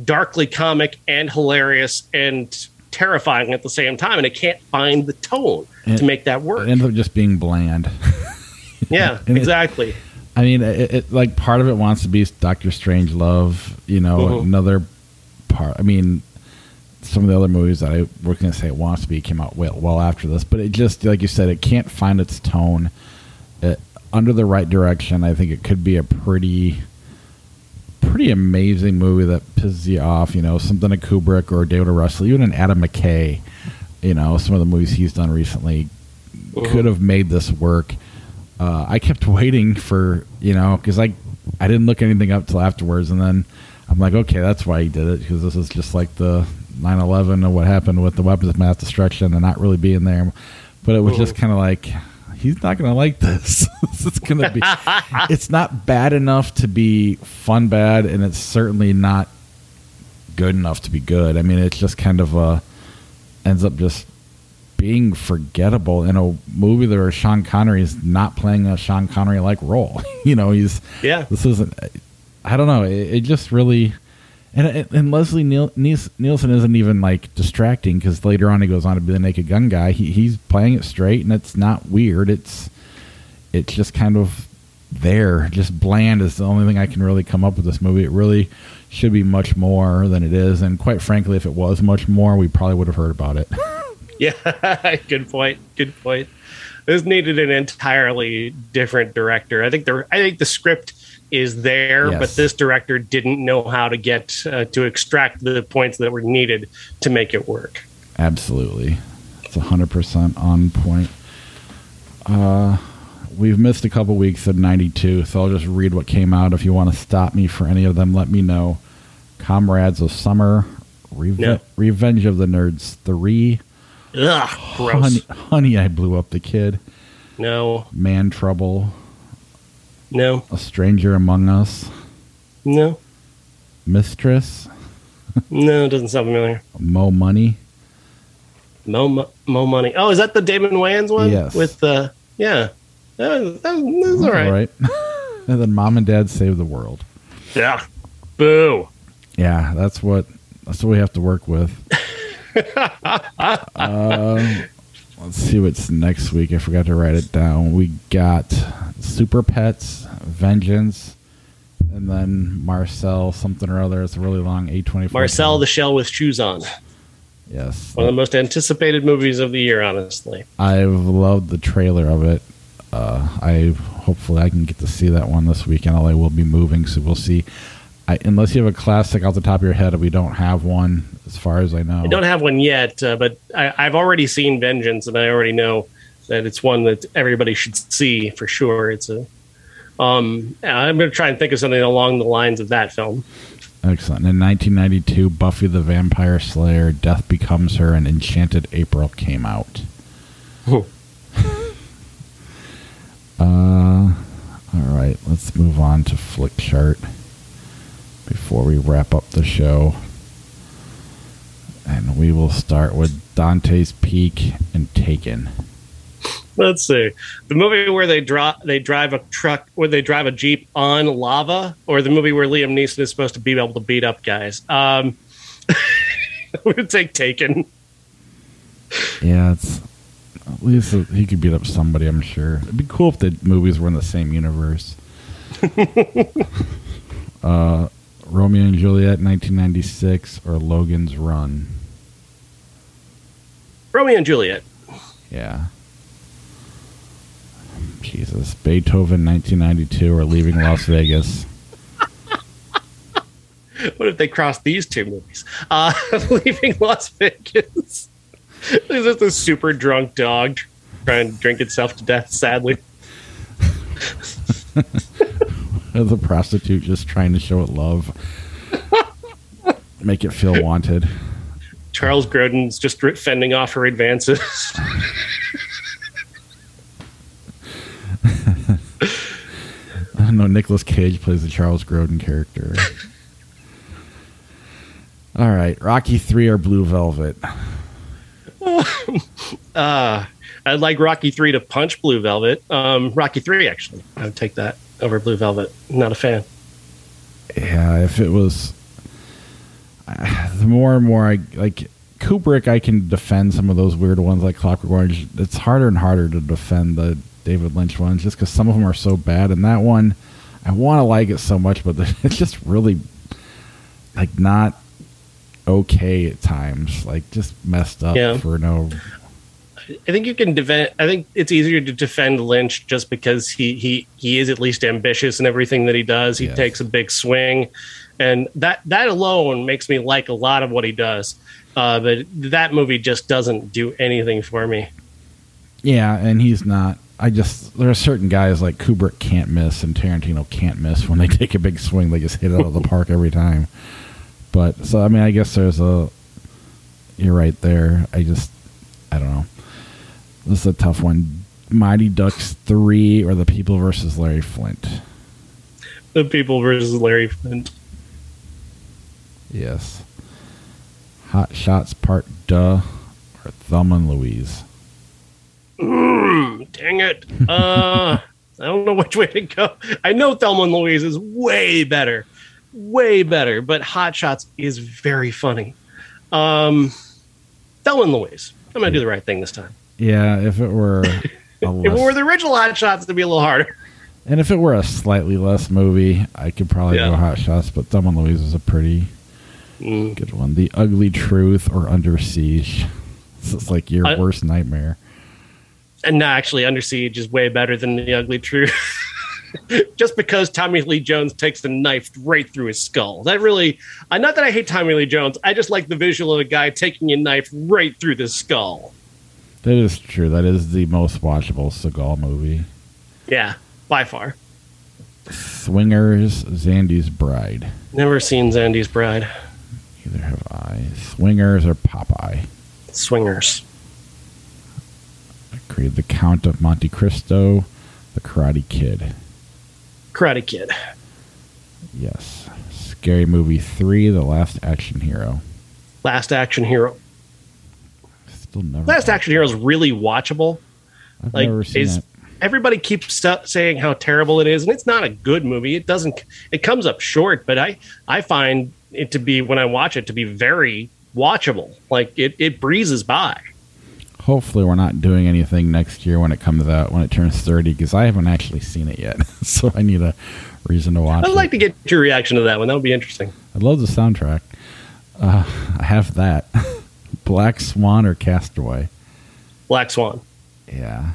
darkly comic and hilarious and terrifying at the same time, and it can't find the tone and to make that work. It ends up just being bland. Yeah, exactly. It, I mean, it, it, like part of it wants to be Doctor Strangelove, you know, mm-hmm. another part. I mean, some of the other movies that I were going to say it wants to be came out well, well after this, but it just, like you said, it can't find its tone. It, under the right direction, I think it could be a pretty... pretty amazing movie that pisses you off, you know, something like Kubrick or David O. Russell, even an Adam McKay, you know, some of the movies he's done recently could have made this work. Uh, I kept waiting for, you know, because I I didn't look anything up till afterwards, and then I'm like, okay, that's why he did it, because this is just like the nine eleven and what happened with the weapons of mass destruction and not really being there. But it was Ooh. just kind of like, he's not going to like this. It's going to be, it's not bad enough to be fun bad, and it's certainly not good enough to be good. I mean, it's just kind of uh, ends up just being forgettable in a movie where Sean Connery is not playing a Sean Connery-like role. You know, he's, yeah. this isn't, I don't know. It, it just really, and and Leslie Niel, Niels, Nielsen isn't even like distracting, because later on he goes on to be the Naked Gun guy. He he's playing it straight, and it's not weird. It's it's just kind of there. Just bland is the only thing I can really come up with this movie. It really should be much more than it is, and quite frankly, if it was much more, we probably would have heard about it. Yeah, good point. Good point. This needed an entirely different director. I think the I think the script is there, yes. but this director didn't know how to get uh, to extract the points that were needed to make it work. Absolutely. It's one hundred percent on point. Uh, we've missed a couple weeks of ninety-two, so I'll just read what came out. If you want to stop me for any of them, let me know. Comrades of Summer, Reve- no. Revenge of the Nerds three. Ugh, gross. Honey, honey, I Blew Up the Kid. No. Man Trouble. No. A Stranger Among Us. No. Mistress. No, it doesn't sound familiar. Mo Money. Mo Mo, Mo Money. Oh, is that the Damon Wayans one? Yes. With uh, yeah, that was, that was all right. All right. And then Mom and Dad Save the World. Yeah. Boo. Yeah, that's what that's what we have to work with. um, let's see what's next week. I forgot to write it down. We got Super Pets, Vengeance, and then Marcel something or other. It's a really long A twenty-four. Marcel time. The Shell with Shoes On. Yes. One of the most anticipated movies of the year, honestly. I've loved the trailer of it. Uh, I hopefully I can get to see that one this weekend. Although I will be moving, so we'll see. I, unless you have a classic off the top of your head, we don't have one as far as I know. I don't have one yet, uh, but I, I've already seen Vengeance, and I already know that it's one that everybody should see for sure. It's a. Um, I'm going to try and think of something along the lines of that film. Excellent. In nineteen ninety-two, Buffy the Vampire Slayer, Death Becomes Her, and Enchanted April came out. Oh. uh, all right, let's move on to Flick Chart before we wrap up the show. And we will start with Dante's Peak and Taken. Let's see. The movie where they draw, they drive a truck, where they drive a Jeep on lava, or the movie where Liam Neeson is supposed to be able to beat up guys. Um, we would take Taken. Yeah, it's, at least he could beat up somebody, I'm sure. It'd be cool if the movies were in the same universe. uh Romeo and Juliet, nineteen ninety-six, or Logan's Run? Romeo and Juliet. Yeah. Jesus. Beethoven, nineteen ninety-two, or Leaving Las Vegas? What if they crossed these two movies? Uh, Leaving Las Vegas. Is this a super drunk dog trying to drink itself to death, sadly? As a prostitute just trying to show it love. Make it feel wanted. Charles Grodin's just fending off her advances. I don't know. Nicolas Cage plays the Charles Grodin character. All right. Rocky three or Blue Velvet? Uh, I'd like Rocky three to punch Blue Velvet. Um, Rocky three, actually. I would take that over Blue Velvet. Not a fan. Yeah, if it was... Uh, the more and more I... Like, Kubrick, I can defend some of those weird ones like Clockwork Orange. It's harder and harder to defend the David Lynch ones just because some of them are so bad. And that one, I want to like it so much, but it's just really, like, not okay at times. Like, just messed up yeah. for no... I think you can defend. I think it's easier to defend Lynch just because he he he is at least ambitious in everything that he does. He yes. takes a big swing, and that that alone makes me like a lot of what he does. Uh, but that movie just doesn't do anything for me. Yeah, and he's not I just, there are certain guys like Kubrick can't miss and Tarantino can't miss. When they take a big swing, they just hit it out of the park every time. But, so, I mean, I guess there's a, you're right there. I just, I don't know. This is a tough one. Mighty Ducks three or The People versus Larry Flint? The People versus Larry Flint. Yes. Hot Shots Part Duh or Thumb and Louise? Mm, dang it. Uh, I don't know which way to go. I know Thelma and Louise is way better. Way better. But Hot Shots is very funny. Um, Thelma and Louise. I'm going to do the right thing this time. Yeah, if it were... A less, if it were the original Hot Shots, it'd be a little harder. And if it were a slightly less movie, I could probably yeah. go Hot Shots. But Thelma and Louise is a pretty mm. good one. The Ugly Truth or Under Siege? This is like your I, worst nightmare. And no, actually, Under Siege is way better than The Ugly Truth. Just because Tommy Lee Jones takes the knife right through his skull. That really, not that I hate Tommy Lee Jones, I just like the visual of a guy taking a knife right through the skull. That is true. That is the most watchable Seagal movie. Yeah, by far. Swingers, Zandy's Bride. Never seen Zandy's Bride. Neither have I. Swingers or Popeye? Swingers. Agreed. The Count of Monte Cristo, The Karate Kid. Karate Kid. Yes. Scary Movie three, The Last Action Hero. Last Action Hero. Still never. Last Action Hero is really watchable. I've like, never seen it. Everybody keeps saying how terrible it is, and it's not a good movie. It doesn't. It comes up short, but I, I find it to be, when I watch it, to be very watchable. Like, it, it breezes by. Hopefully we're not doing anything next year when it comes out, when it turns thirty, because I haven't actually seen it yet. So I need a reason to watch it. I'd like it. to get your reaction to that one. That would be interesting. I love the soundtrack. Uh, I have that. Black Swan or Castaway? Black Swan. Yeah.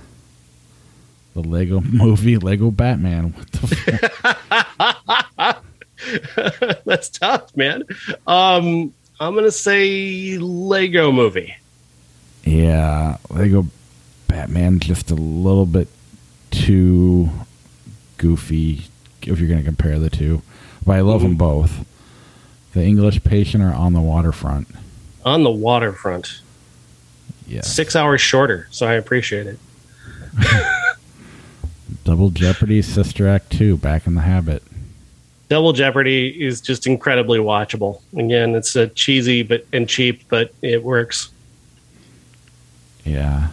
The Lego Movie, Lego Batman. What the fuck? That's tough, man. Um, I'm going to say Lego Movie. Yeah, Lego Batman just a little bit too goofy if you're going to compare the two. But I love mm-hmm. them both. The English Patient or On the Waterfront? On the Waterfront. Yeah. Six hours shorter, so I appreciate it. Double Jeopardy, Sister Act two, Back in the Habit. Double Jeopardy is just incredibly watchable. Again, it's a cheesy but and cheap, but it works. Yeah.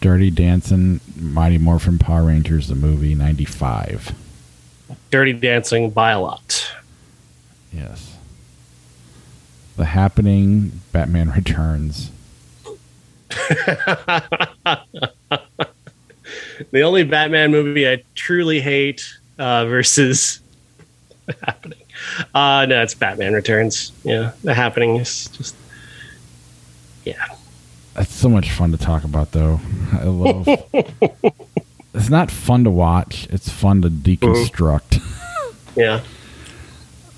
Dirty Dancing, Mighty Morphin Power Rangers, the movie, ninety-five. Dirty Dancing by a lot. Yes. The Happening, Batman Returns. The only Batman movie I truly hate uh, versus The Happening. Uh, no, it's Batman Returns. Yeah, The Happening is just... Yeah. It's so much fun to talk about, though. I love. It's not fun to watch. It's fun to deconstruct. Yeah.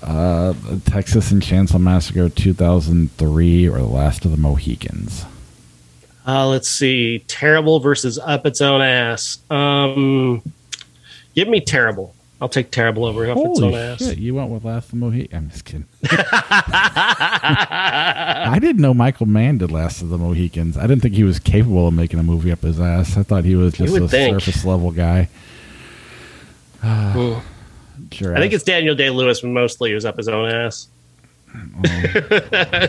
Uh, Texas and Chainsaw Massacre, two thousand three, or The Last of the Mohicans. Uh, let's see. Terrible versus Up Its Own Ass. Um, give me Terrible. I'll take Terrible over Up Its Own Ass. Shit, you went with Last of the Mohicans. I'm just kidding. I didn't know Michael Mann did Last of the Mohicans. I didn't think he was capable of making a movie up his ass. I thought he was just a surface level guy. Uh, cool. I think it's Daniel Day-Lewis mostly who's up his own ass. Oh,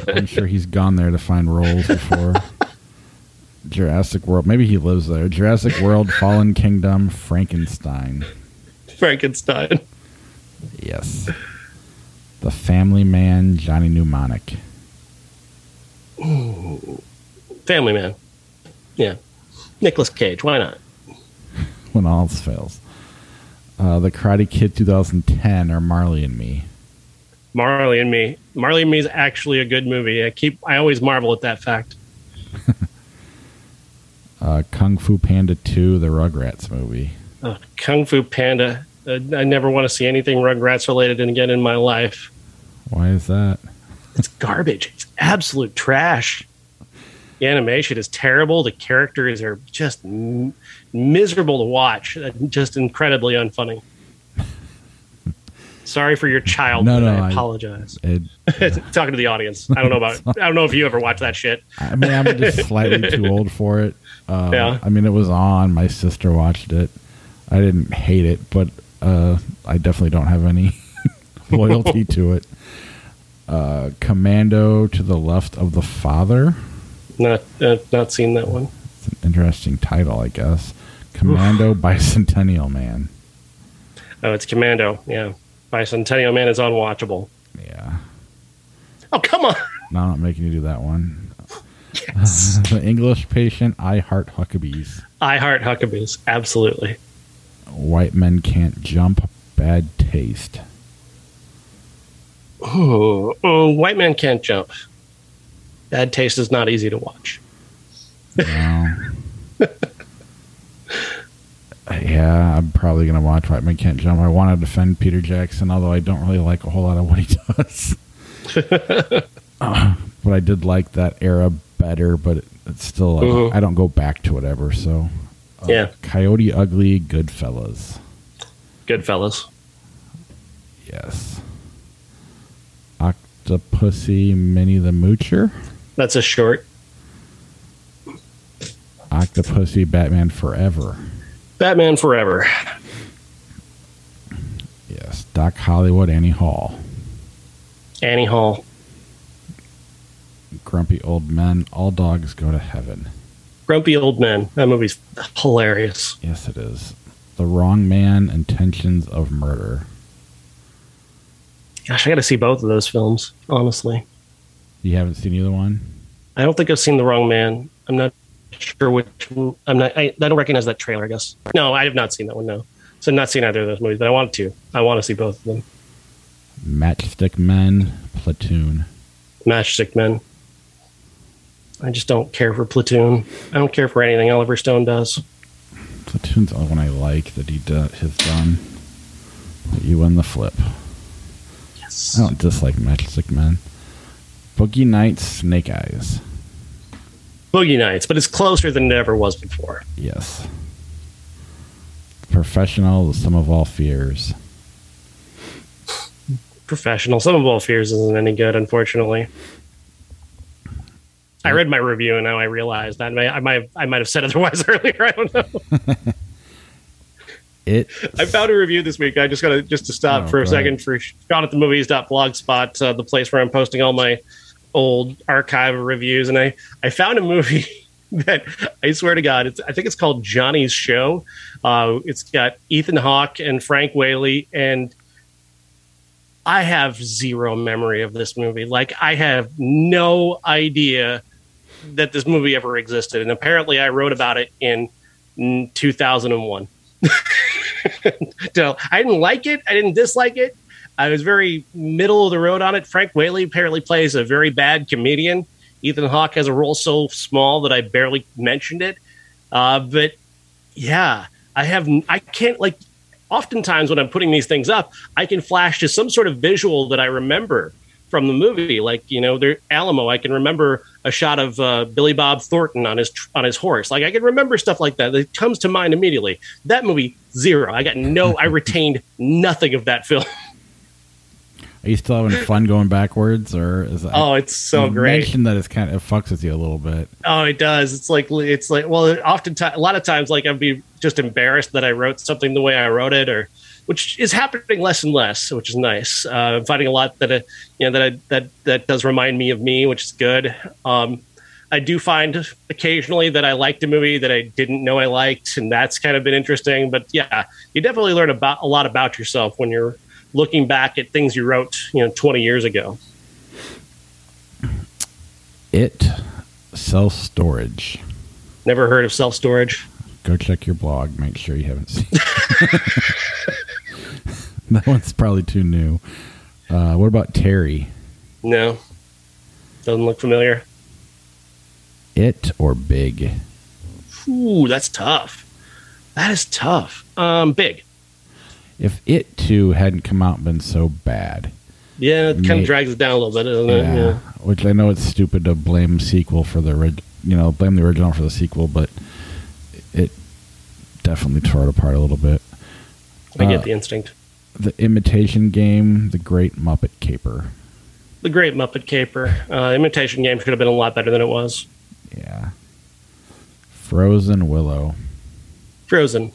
I'm sure he's gone there to find roles before. Jurassic World. Maybe he lives there. Jurassic World, Fallen Kingdom, Frankenstein. Frankenstein. Yes. The Family Man, Johnny Mnemonic. Ooh. Family Man. Yeah. Nicolas Cage. Why not? When all else fails. Uh, the Karate Kid two thousand ten or Marley and Me? Marley and Me. Marley and Me is actually a good movie. I keep. I always marvel at that fact. uh, Kung Fu Panda two, the Rugrats movie. Uh, Kung Fu Panda. Uh, I never want to see anything Rugrats related again in my life. Why is that? It's garbage. It's absolute trash. The animation is terrible. The characters are just m- miserable to watch. Just incredibly unfunny. Sorry for your child. No, no, I apologize. I, it, uh, Talking to the audience. I don't know about. I don't know if you ever watched that shit. I mean, I'm just slightly too old for it. Uh, yeah. I mean, it was on. My sister watched it. I didn't hate it, but uh, I definitely don't have any loyalty to it. Uh, Commando to the Left of the Father. Not, uh, not seen that one. It's an interesting title, I guess. Commando Bicentennial Man. Oh, it's Commando. Yeah. Bicentennial Man is unwatchable. Yeah. Oh, come on. No, I'm not making you do that one. Yes. Uh, the English Patient, I Heart Huckabees. I Heart Huckabees, absolutely. White Men Can't Jump, Bad Taste. Oh, oh, White Men Can't Jump. Bad Taste is not easy to watch. No. Yeah, I'm probably going to watch White Men Can't Jump. I want to defend Peter Jackson, although I don't really like a whole lot of what he does. uh, but I did like that era better, but it, it's still, uh, mm-hmm. I don't go back to it ever, so. Uh, yeah. Coyote Ugly, Goodfellas. Goodfellas. Yes. Octopussy, Minnie the Moocher. That's a short. Octopussy, Batman Forever. Batman Forever. Yes. Doc Hollywood, Annie Hall. Annie Hall. Grumpy Old Men, All Dogs Go to Heaven. Grumpy Old Men. That movie's hilarious. Yes, it is. The Wrong Man, Intentions of Murder. Gosh, I got to see both of those films, honestly. You haven't seen either one? I don't think I've seen The Wrong Man. I'm not sure which one. I'm not, I, I don't recognize that trailer, I guess. No, I have not seen that one, no. So I've not seen either of those movies, but I want to. I want to see both of them. Matchstick Men, Platoon. Matchstick Men. I just don't care for Platoon. I don't care for anything Oliver Stone does. Platoon's the only one I like that he do, has done. You win the flip. Yes. I don't dislike Matchstick Men. Boogie Nights, Snake Eyes. Boogie Nights, but it's closer than it ever was before. Yes. Professional, The Sum of All Fears. Professional, Sum of All Fears isn't any good, unfortunately. I read my review and now I realize that I might have, I might have said otherwise earlier. I don't know. It. I found a review this week. I just got to just to stop oh, for a second ahead. for shot at the movies dot blogspot, uh, the place where I'm posting all my old archive of reviews. And I, I found a movie that I swear to God, it's, I think it's called Johnny's Show. Uh, it's got Ethan Hawke and Frank Whaley, and I have zero memory of this movie. Like I have no idea that this movie ever existed, and apparently I wrote about it in two thousand one. So I didn't like it, I didn't dislike it, I was very middle of the road on it. Frank Whaley apparently plays a very bad comedian. Ethan Hawke has a role so small that I barely mentioned it, uh, but yeah, I have I can't like oftentimes when I'm putting these things up, I can flash to some sort of visual that I remember from the movie. Like, you know, there Alamo, I can remember a shot of uh, Billy Bob Thornton on his on his horse. Like I can remember stuff like that. It comes to mind immediately. That movie, zero. I got no, I retained nothing of that film. Are you still having fun going backwards, or is it? Oh, it's so you great. Mentioned that it's kind of it fucks with you a little bit. Oh, it does. It's like it's like well, oftentimes a lot of times like I'd be just embarrassed that I wrote something the way I wrote it, or. Which is happening less and less, which is nice. Uh, I'm finding a lot that, uh, you know, that I, that that does remind me of me, which is good. Um, I do find occasionally that I liked a movie that I didn't know I liked, and that's kind of been interesting. But yeah, you definitely learn about a lot about yourself when you're looking back at things you wrote, you know, twenty years ago. It, Self-Storage. Never heard of Self-Storage. Go check your blog. Make sure you haven't seen it. That one's probably too new. Uh, what about Terry? No. Doesn't look familiar. It or Big? Ooh, that's tough. That is tough. Um, Big. If It two hadn't come out and been so bad. Yeah, it kind may- of drags it down a little bit, doesn't yeah, it? Yeah. Which I know it's stupid to blame sequel for the ri- you know, blame the original for the sequel, but it definitely tore it apart a little bit. I get uh, the instinct. The Imitation Game, The Great Muppet Caper. The Great Muppet Caper. Uh, Imitation Game could have been a lot better than it was. Yeah. Frozen Willow. Frozen.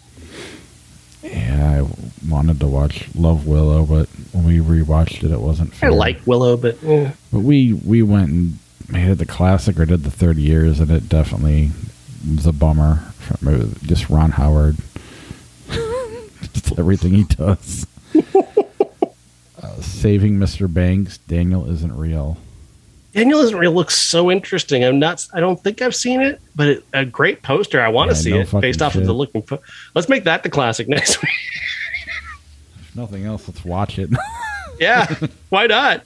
Yeah, I wanted to watch Love Willow, but when we rewatched it, it wasn't fair. I like Willow, but... Eh. But we, we went and made it the classic or did the thirty years, and it definitely was a bummer. Just Ron Howard. Just everything he does. Uh, Saving Mister Banks, Daniel Isn't Real. Daniel Isn't Real looks so interesting. I'm not. I don't think I've seen it, but it, a great poster. I want to yeah, see no it based off shit. of the looking. Po- Let's make that the classic next week. If nothing else, let's watch it. Yeah, why not?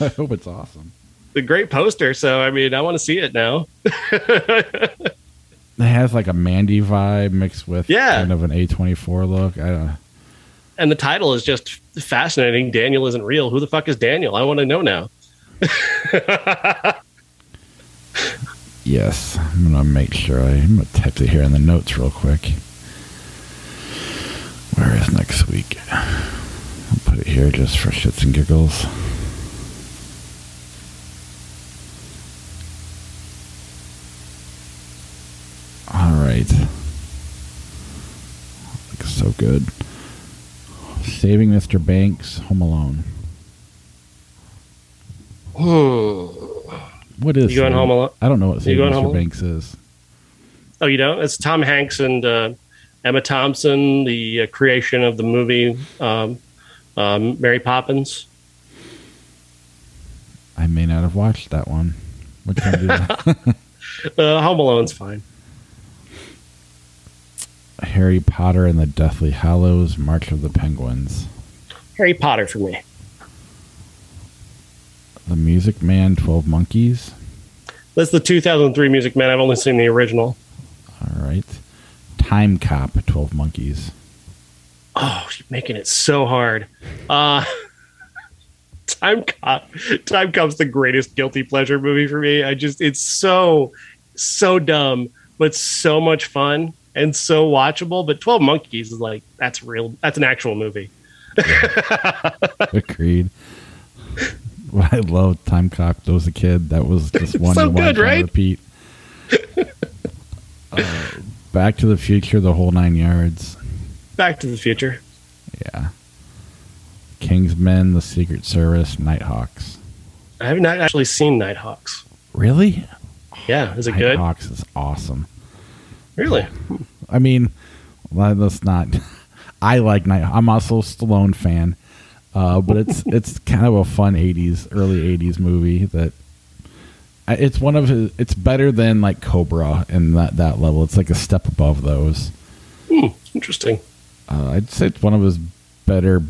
I hope it's awesome. The great poster. So I mean, I want to see it now. It has like a Mandy vibe mixed with yeah. kind of an A twenty-four look. I don't know. And the title is just fascinating. Daniel Isn't Real. Who the fuck is Daniel? I want to know now. Yes, I'm gonna make sure I, I'm gonna type it here in the notes real quick. Where is next week? I'll put it here just for shits and giggles. Alright, looks so good. Saving Mister Banks, Home Alone. What is you going that? Home Alone? I don't know what Saving Mister Banks is. Oh, you don't? It's Tom Hanks and uh, Emma Thompson, the uh, creation of the movie um, um, Mary Poppins. I may not have watched that one. Which one did that? uh, Home Alone's fine. Harry Potter and the Deathly Hallows, March of the Penguins. Harry Potter for me. The Music Man, twelve Monkeys. That's the two thousand three Music Man. I've only seen the original. All right. Time Cop, twelve Monkeys. Oh, you're making it so hard. Uh, Time Cop. Time Cop's the greatest guilty pleasure movie for me. I just, it's so, so dumb, but so much fun and so watchable. But twelve Monkeys is like, that's real. That's an actual movie. Agreed. I loved Time Cop. I was a kid. That was just one so you good, right? Repeat. uh, Back to the Future, the whole nine yards. Back to the Future. Yeah. Kingsmen, The Secret Service, Nighthawks. I have not actually seen Nighthawks. Really? Yeah. Is it good? Nighthawks is awesome. Really? I mean, let's not. I like Nighthawks. I'm also a Stallone fan. Uh, but it's it's kind of a fun eighties, early eighties movie that it's one of his, it's better than like Cobra and that, that level. It's like a step above those. Hmm, interesting. Uh, I'd say it's one of his better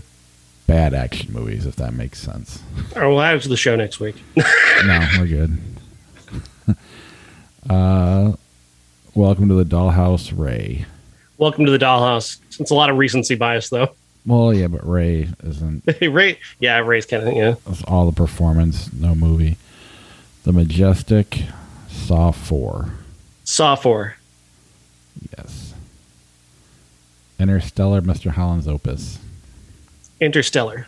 bad action movies, if that makes sense. All right, we'll add it to the show next week. No, we're good. uh, welcome to the Dollhouse, Ray. Welcome to the Dollhouse. It's a lot of recency bias, though. Well, yeah, but Ray isn't. Ray, yeah, Ray's kind of, yeah. It's all the performance, no movie. The Majestic, Saw four. Saw four. Yes. Interstellar, Mister Holland's Opus. Interstellar.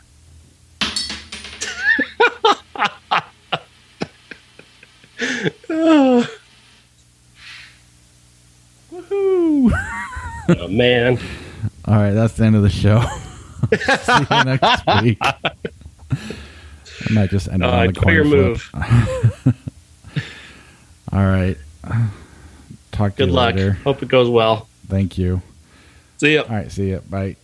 Oh. Woohoo. Oh, man. All right, that's the end of the show. See you next week. I might just end uh, on the corner move. All right. Talk to Good you luck. later. Hope it goes well. Thank you. See ya. All right, see ya. Bye.